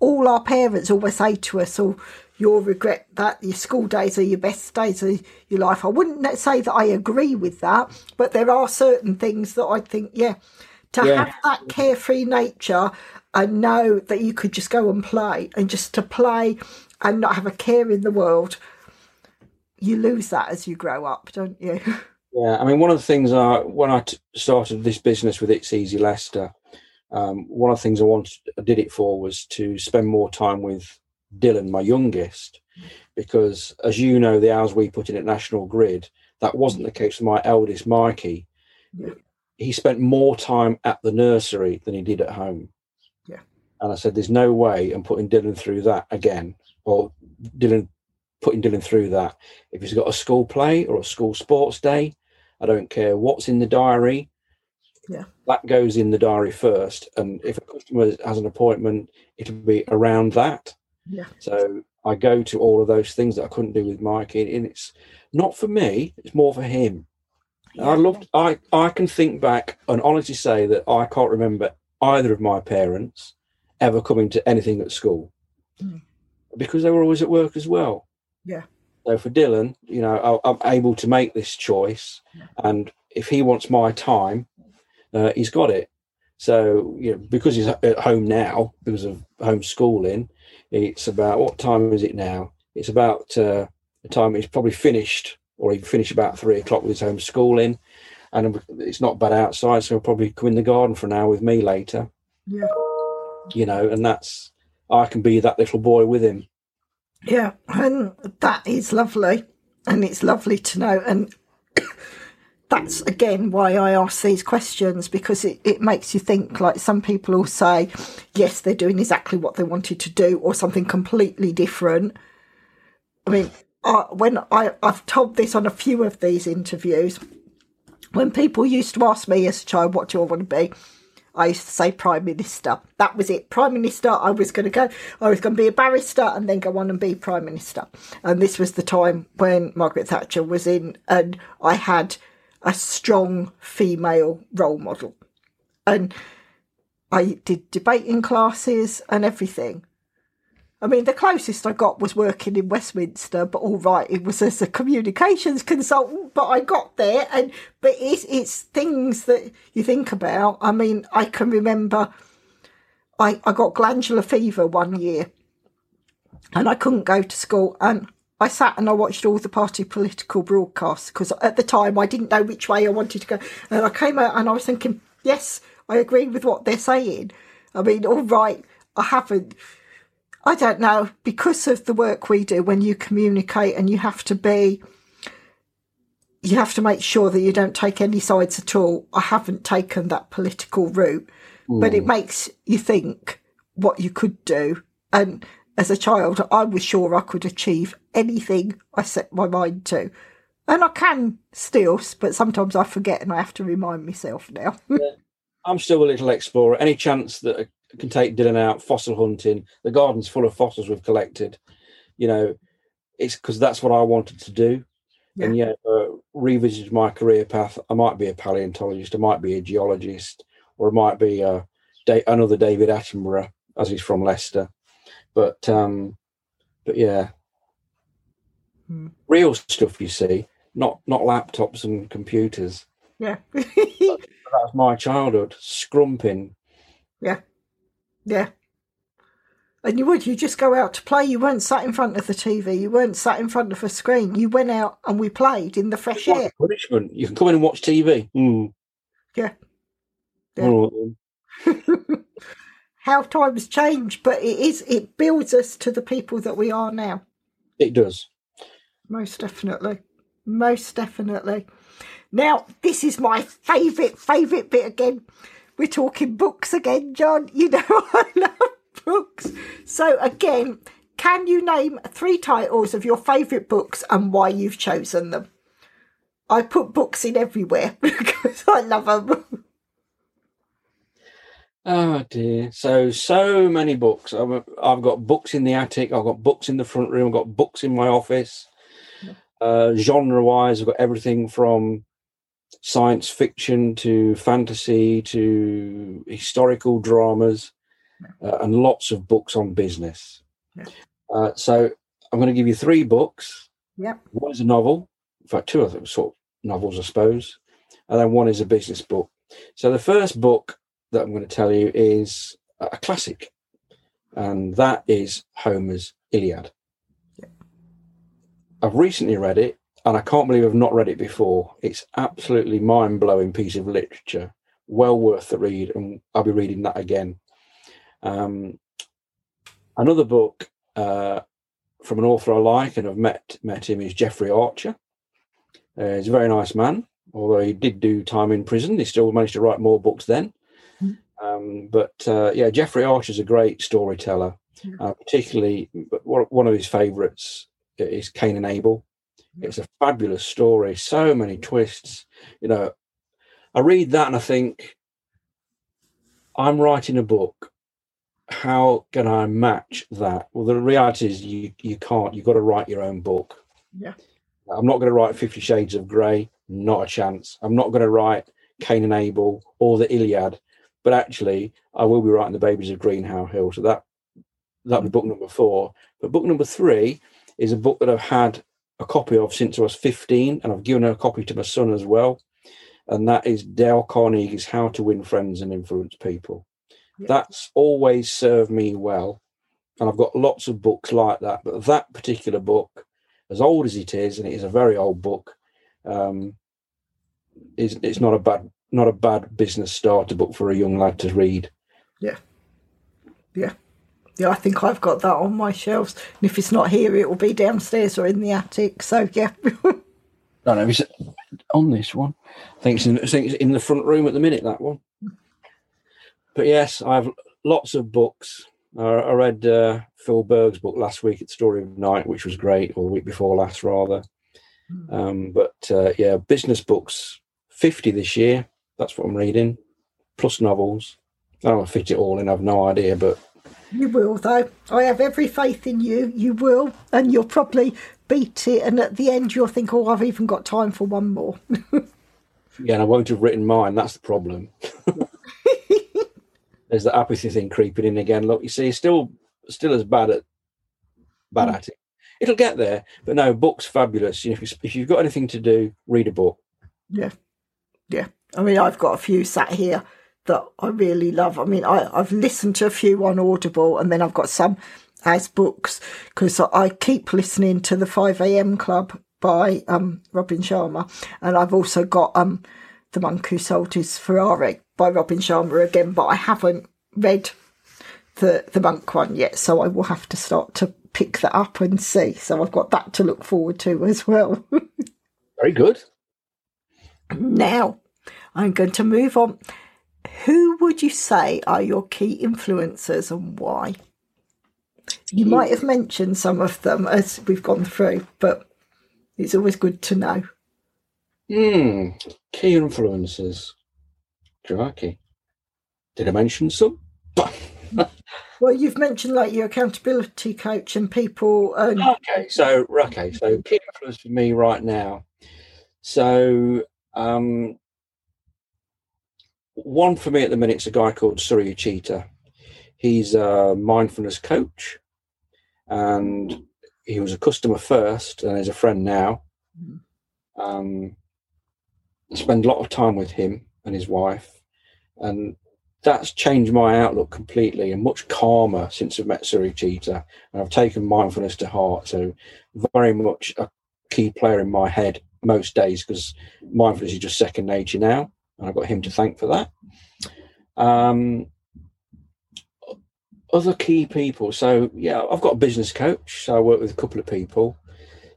All our parents always say to us, "Oh, you'll regret that. Your school days are your best days of your life." I wouldn't say that I agree with that, but there are certain things that I think, yeah, to yeah. have that carefree nature. I know that you could just go and play and just to play and not have a care in the world. You lose that as you grow up, don't you? Yeah. I mean, one of the things I, when I t- started this business with It's Easy Leicester, um, one of the things I wanted, I did it for was to spend more time with Dylan, my youngest, because as you know, the hours we put in at National Grid, that wasn't the case for my eldest, Mikey. Yeah. He spent more time at the nursery than he did at home. And I said, there's no way I'm putting Dylan through that again, or Dylan putting Dylan through that. If he's got a school play or a school sports day, I don't care what's in the diary. Yeah, that goes in the diary first. And if a customer has an appointment, it'll be around that. Yeah. So I go to all of those things that I couldn't do with Mikey. And it's not for me, it's more for him. Yeah. I loved, I, I can think back and honestly say that I can't remember either of my parents ever coming to anything at school mm. because they were always at work as well. Yeah. So for Dylan, you know, I, I'm able to make this choice, yeah. and if he wants my time, uh, he's got it. So you know, because he's at home now because of homeschooling, it's about what time is it now? It's about uh, the time he's probably finished, or he finished about three o'clock with his homeschooling, and it's not bad outside, so he'll probably come in the garden for an hour with me later. Yeah. You know, and that's, I can be that little boy with him. Yeah, and that is lovely. and it's lovely to know. And that's, again, why I ask these questions, because it, it makes you think. Like, some people will say, yes, they're doing exactly what they wanted to do, or something completely different. I mean, I, when I, I've told this on a few of these interviews, when people used to ask me as a child, what do I want to be? I used to say Prime Minister. That was it. Prime Minister, I was going to go. I was going to be a barrister and then go on and be Prime Minister. And this was the time when Margaret Thatcher was in, and I had a strong female role model. And I did debating classes and everything. I mean, the closest I got was working in Westminster, but all right, it was as a communications consultant, but I got there. And but it's, it's things that you think about. I mean, I can remember I, I got glandular fever one year and I couldn't go to school. And I sat and I watched all the party political broadcasts, because at the time I didn't know which way I wanted to go. And I came out and I was thinking, yes, I agree with what they're saying. I mean, all right, I haven't. I don't know, because of the work we do, when you communicate and you have to be, you have to make sure that you don't take any sides at all. I haven't taken that political route, mm. but it makes you think what you could do. And as a child, I was sure I could achieve anything I set my mind to. And I can still, but sometimes I forget and I have to remind myself now. Yeah. I'm still a little explorer. Any chance that I can take Dylan out fossil hunting, the garden's full of fossils we've collected, you know, it's because that's what I wanted to do. Yeah. And yeah, uh, revisited my career path. I might be a paleontologist, I might be a geologist, or I might be a, another David Attenborough, as he's from Leicester. But, um, but yeah, hmm. real stuff, you see, not, not laptops and computers. Yeah. That was my childhood, scrumping. Yeah, yeah. And you would, you just go out to play. You weren't sat in front of the T V. You weren't sat in front of a screen. You went out and we played in the fresh air. Punishment. You can come in and watch T V. Mm. Yeah. yeah. Oh. How times change, but it is, it builds us to the people that we are now. It does. Most definitely. Most definitely. Now, this is my favourite, favourite bit again. We're talking books again, John. You know I love books. So again, can you name three titles of your favourite books and why you've chosen them? I put books in everywhere because I love them. Oh, dear. So, so many books. I've, I've got books in the attic. I've got books in the front room. I've got books in my office. Uh, genre-wise, I've got everything from science fiction to fantasy to historical dramas, uh, and lots of books on business. Yeah. Uh, so I'm going to give you three books. Yep. One is a novel, in fact, two of them sort of novels, I suppose, and then one is a business book. So the first book that I'm going to tell you is a classic, and that is Homer's Iliad. Yep. I've recently read it, and I can't believe I've not read it before. It's absolutely mind-blowing piece of literature, well worth the read, and I'll be reading that again. Um, another book uh, from an author I like, and I've met met him, is Jeffrey Archer. Uh, he's a very nice man, although he did do time in prison. He still managed to write more books then. Mm. Um, but, uh, yeah, Jeffrey Archer's a great storyteller, mm. uh, particularly one of his favourites is Cain and Abel. It's a fabulous story, so many twists. You know, I read that and I think, I'm writing a book. How can I match that? Well, the reality is you, you can't. You've got to write your own book. Yeah. I'm not going to write Fifty Shades of Grey. Not a chance. I'm not going to write Cain and Abel or the Iliad. But actually, I will be writing The Babies of Greenhow Hill. So that that was book number four. But book number three is a book that I've had a copy of since I was fifteen, and I've given a copy to my son as well, and that is Dale Carnegie's How to Win Friends and Influence People. Yep. That's always served me well, and I've got lots of books like that, but that particular book, as old as it is, and it is a very old book, um is it's not a bad not a bad business starter book for a young lad to read. Yeah yeah yeah, I think I've got that on my shelves. And if it's not here, it will be downstairs or in the attic. So, yeah. No, no, it's on this one. I think it's in, I think it's in the front room at the minute, that one. But, yes, I have lots of books. I, I read uh, Phil Berg's book last week, It's The Story of Nike, which was great, or the week before last, rather. Mm. Um, but, uh, yeah, business books, fifty this year. That's what I'm reading, plus novels. I don't fit it all in, I've no idea, but... You will, though. I have every faith in you. You will, and you'll probably beat it, and at the end you'll think, oh, I've even got time for one more. Yeah, and I won't have written mine. That's the problem. There's the apathy thing creeping in again. Look, you see, still still as bad at bad mm. at it. It'll get there. But no, books, fabulous. You know, if, if you've got anything to do, read a book. Yeah, yeah. I mean, I've got a few sat here that I really love. I mean, I, I've listened to a few on Audible, and then I've got some as books, because I keep listening to the five a.m. Club by um, Robin Sharma, and I've also got um, The Monk Who Sold His Ferrari by Robin Sharma again, but I haven't read the, the Monk one yet, so I will have to start to pick that up and see. So I've got that to look forward to as well. Very good. Now, I'm going to move on. Who would you say are your key influencers and why? You might have mentioned some of them as we've gone through, but it's always good to know. Hmm. Key influencers. Crikey. Did I mention some? Well, you've mentioned like your accountability coach and people. And... Okay, so okay, so key influence for me right now. So um one for me at the minute is a guy called Suryacitta. He's a mindfulness coach, and he was a customer first and is a friend now. Um, I spend a lot of time with him and his wife, and that's changed my outlook completely and much calmer since I've met Suryacitta. And I've taken mindfulness to heart, so very much a key player in my head most days, because mindfulness is just second nature now. And I've got him to thank for that. Um, other key people. So, yeah, I've got a business coach. So I work with a couple of people.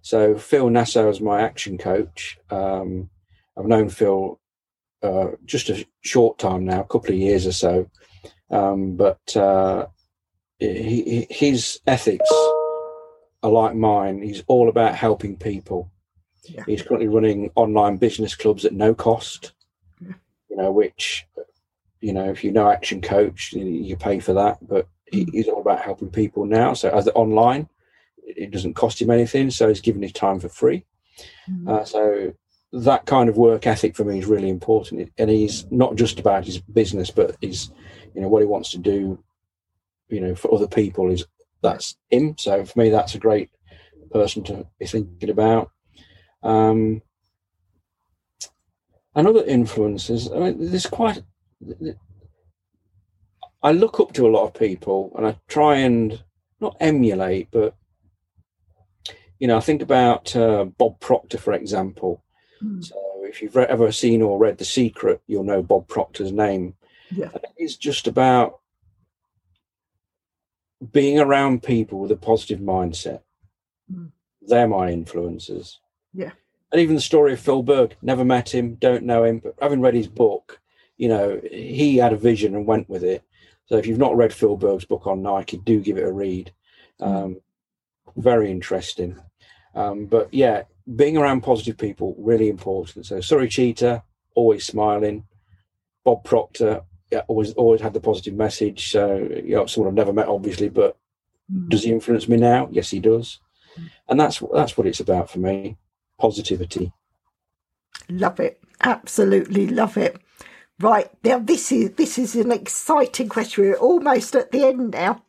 So Phil Nassau is my action coach. Um, I've known Phil uh, just a short time now, a couple of years or so. Um, but uh, he, his ethics are like mine. He's all about helping people. Yeah. He's currently running online business clubs at no cost. You know, which, you know, if you know Action Coach, you pay for that, but he, he's all about helping people now. So as online, it doesn't cost him anything. So he's giving his time for free. Mm. Uh, so that kind of work ethic for me is really important. And he's not just about his business, but he's, you know, what he wants to do, you know, for other people is that's him. So for me, that's a great person to be thinking about. Um, And other influences, I mean, there's quite, I look up to a lot of people and I try and not emulate, but, you know, I think about uh, Bob Proctor, for example. Mm. So if you've ever seen or read The Secret, you'll know Bob Proctor's name. Yeah. And it's just about being around people with a positive mindset. Mm. They're my influences. Yeah. And even the story of Phil Berg, never met him, don't know him, but having read his book, you know, he had a vision and went with it. So if you've not read Phil Berg's book on Nike, do give it a read. Um, very interesting. Um, but, yeah, being around positive people, really important. So Suryacitta, always smiling. Bob Proctor, yeah, always always had the positive message. So, you know, someone I've never met, obviously, but does he influence me now? Yes, he does. And that's that's what it's about for me. Positivity. Love it. Absolutely love it. Right. Now, this is this is an exciting question. We're almost at the end now.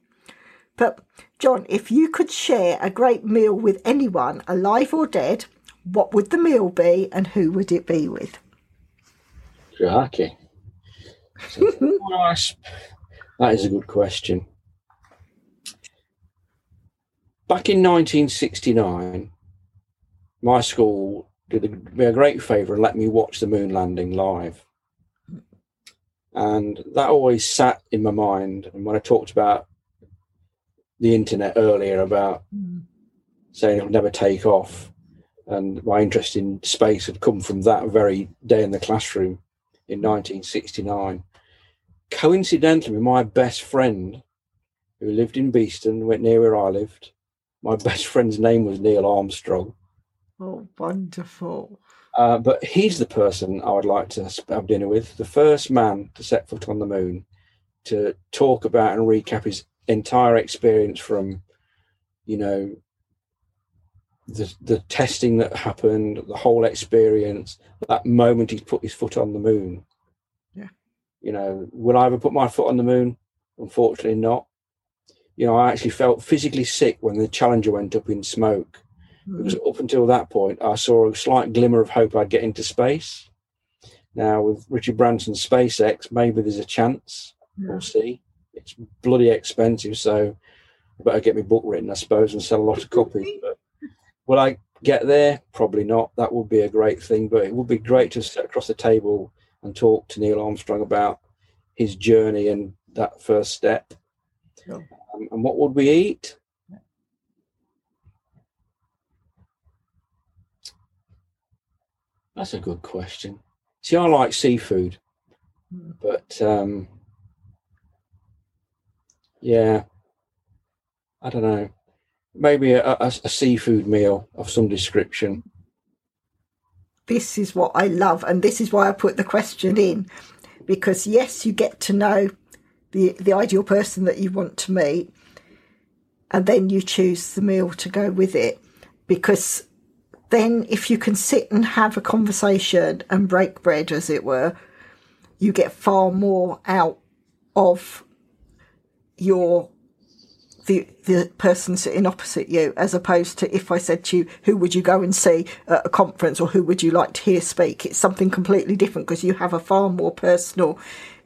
But, John, if you could share a great meal with anyone, alive or dead, what would the meal be and who would it be with? Okay. That is a good question. Back in nineteen sixty-nine... my school did me a great favour and let me watch the moon landing live. And that always sat in my mind. And when I talked about the internet earlier about mm. saying it'll never take off, and my interest in space had come from that very day in the classroom in nineteen sixty-nine. Coincidentally, my best friend who lived in Beeston, went near where I lived, my best friend's name was Neil Armstrong. Oh, wonderful. Uh, but he's the person I would like to have dinner with, the first man to set foot on the moon, to talk about and recap his entire experience from, you know, the the testing that happened, the whole experience, that moment he put his foot on the moon. Yeah. You know, will I ever put my foot on the moon? Unfortunately not. You know, I actually felt physically sick when the Challenger went up in smoke. Mm. Because up until that point, I saw a slight glimmer of hope I'd get into space. Now, with Richard Branson's SpaceX, maybe there's a chance. Yeah. We'll see. It's bloody expensive, so I better get my book written, I suppose, and sell a lot of copies. But will I get there? Probably not. That would be a great thing, but it would be great to sit across the table and talk to Neil Armstrong about his journey and that first step. Sure. Um, and what would we eat? Yeah. That's a good question. See, I like seafood, mm. but um, yeah, I don't know. Maybe a, a, a seafood meal of some description. This is what I love, and this is why I put the question in, because yes, you get to know the the ideal person that you want to meet, and then you choose the meal to go with it, because then if you can sit and have a conversation and break bread, as it were, you get far more out of your the the person sitting opposite you, as opposed to if I said to you, who would you go and see at a conference, or who would you like to hear speak? It's something completely different, because you have a far more personal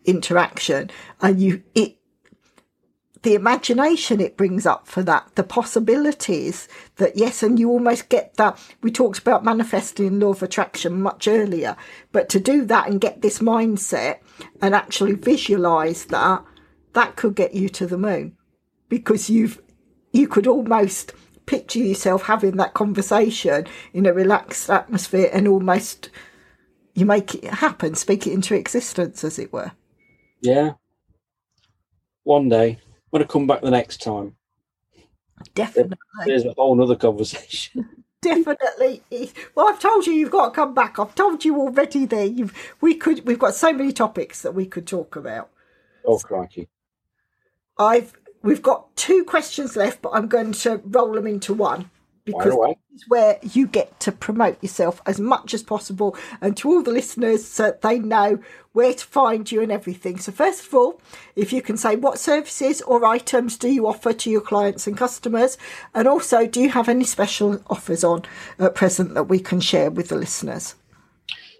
interaction, and you it the imagination it brings up for that, the possibilities that, yes, and you almost get that. We talked about manifesting law of attraction much earlier, but to do that and get this mindset and actually visualize that, that could get you to the moon. Because you've, you could almost picture yourself having that conversation in a relaxed atmosphere, and almost you make it happen, speak it into existence, as it were. Yeah. One day, I'm going to come back the next time. Definitely. There's a whole other conversation. Definitely. Well, I've told you, you've got to come back. I've told you already. There, you've we could we've got so many topics that we could talk about. Oh, crikey! I've. We've got two questions left, but I'm going to roll them into one, because this is where you get to promote yourself as much as possible, and to all the listeners, so they know where to find you and everything. So first of all, if you can say what services or items do you offer to your clients and customers, and also do you have any special offers on at present that we can share with the listeners?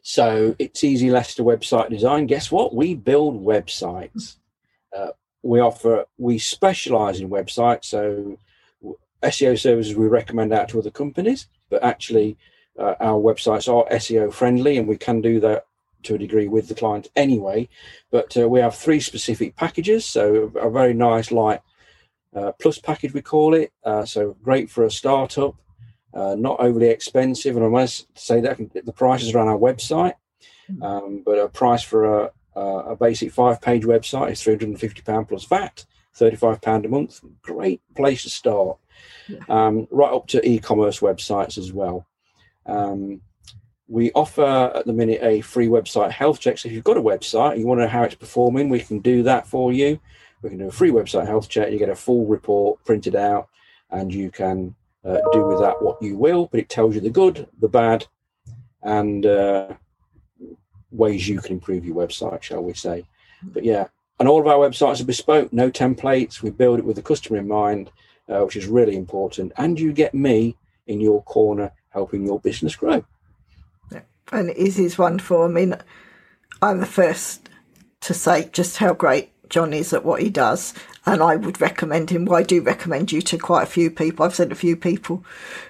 So It's Easy Leicester Website Design. Guess what? We build websites. Uh, We offer, we specialise in websites, so S E O services we recommend out to other companies, but actually uh, our websites are S E O friendly, and we can do that to a degree with the client anyway. But uh, we have three specific packages, so a very nice light uh, plus package, we call it, uh, so great for a startup, uh, not overly expensive, and I must say that the prices are on our website, um, but a price for a Uh, a basic five-page website is three hundred and fifty pounds plus V A T, thirty-five pounds a month. Great place to start. Yeah. Um, right up to e-commerce websites as well. Um, we offer at the minute a free website health check. So if you've got a website and you want to know how it's performing, we can do that for you. We can do a free website health check. You get a full report printed out, and you can uh, do with that what you will, but it tells you the good, the bad, and... Uh, ways you can improve your website, shall we say. But yeah, and all of our websites are bespoke, no templates. We build it with the customer in mind, uh, which is really important. And you get me in your corner helping your business grow. And it is wonderful. I mean, I'm the first to say just how great John is at what he does, and I would recommend him. Well, I do recommend you to quite a few people. I've sent a few people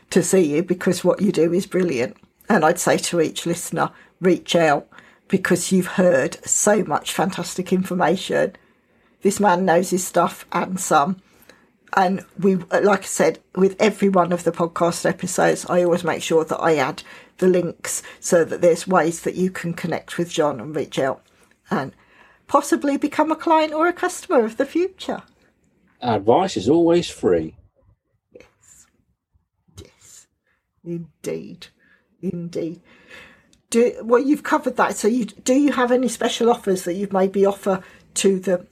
to see you, because what you do is brilliant. And I'd say to each listener, reach out, because you've heard so much fantastic information. This man knows his stuff and some, And we, like I said, with every one of the podcast episodes, I always make sure that I add the links so that there's ways that you can connect with John and reach out and possibly become a client or a customer of the future. Advice is always free. Yes. Yes. Indeed. Indeed. Do, well, you've covered that. So you, do you have any special offers that you've maybe offer to the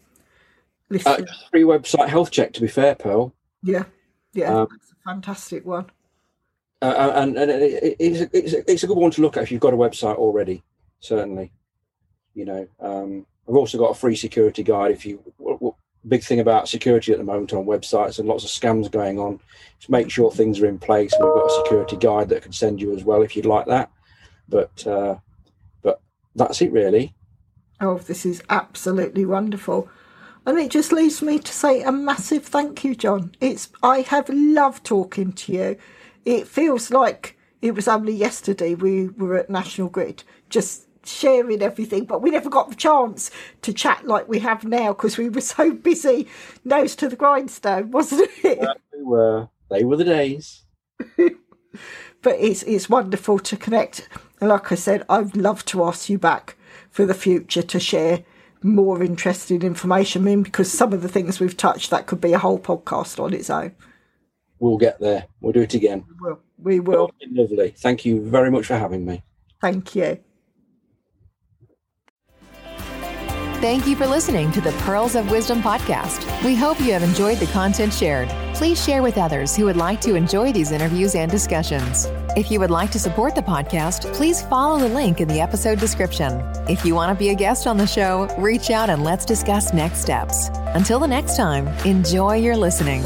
Uh, free website health check, to be fair, Pearl. Yeah, yeah, um, that's a fantastic one. Uh, and and it, it's, a, it's, a, it's a good one to look at if you've got a website already, certainly. You know, um, I've also got a free security guide. If you, what, what, big thing about security at the moment on websites and lots of scams going on, to make sure things are in place. And we've got a security guide that I can send you as well if you'd like that. But uh, but that's it, really. Oh, this is absolutely wonderful. And it just leaves me to say a massive thank you, John. It's I have loved talking to you. It feels like it was only yesterday we were at National Grid, just sharing everything. But we never got the chance to chat like we have now because we were so busy, nose to the grindstone, wasn't it? Yeah, we were. They were the days. But it's, it's wonderful to connect. And like I said, I'd love to ask you back for the future to share more interesting information, I mean, because some of the things we've touched, that could be a whole podcast on its own. We'll get there. We'll do it again. We will. We will. Lovely. Thank you very much for having me. Thank you. Thank you for listening to the Pearls of Wisdom podcast. We hope you have enjoyed the content shared. Please share with others who would like to enjoy these interviews and discussions. If you would like to support the podcast, please follow the link in the episode description. If you want to be a guest on the show, reach out and let's discuss next steps. Until the next time, enjoy your listening.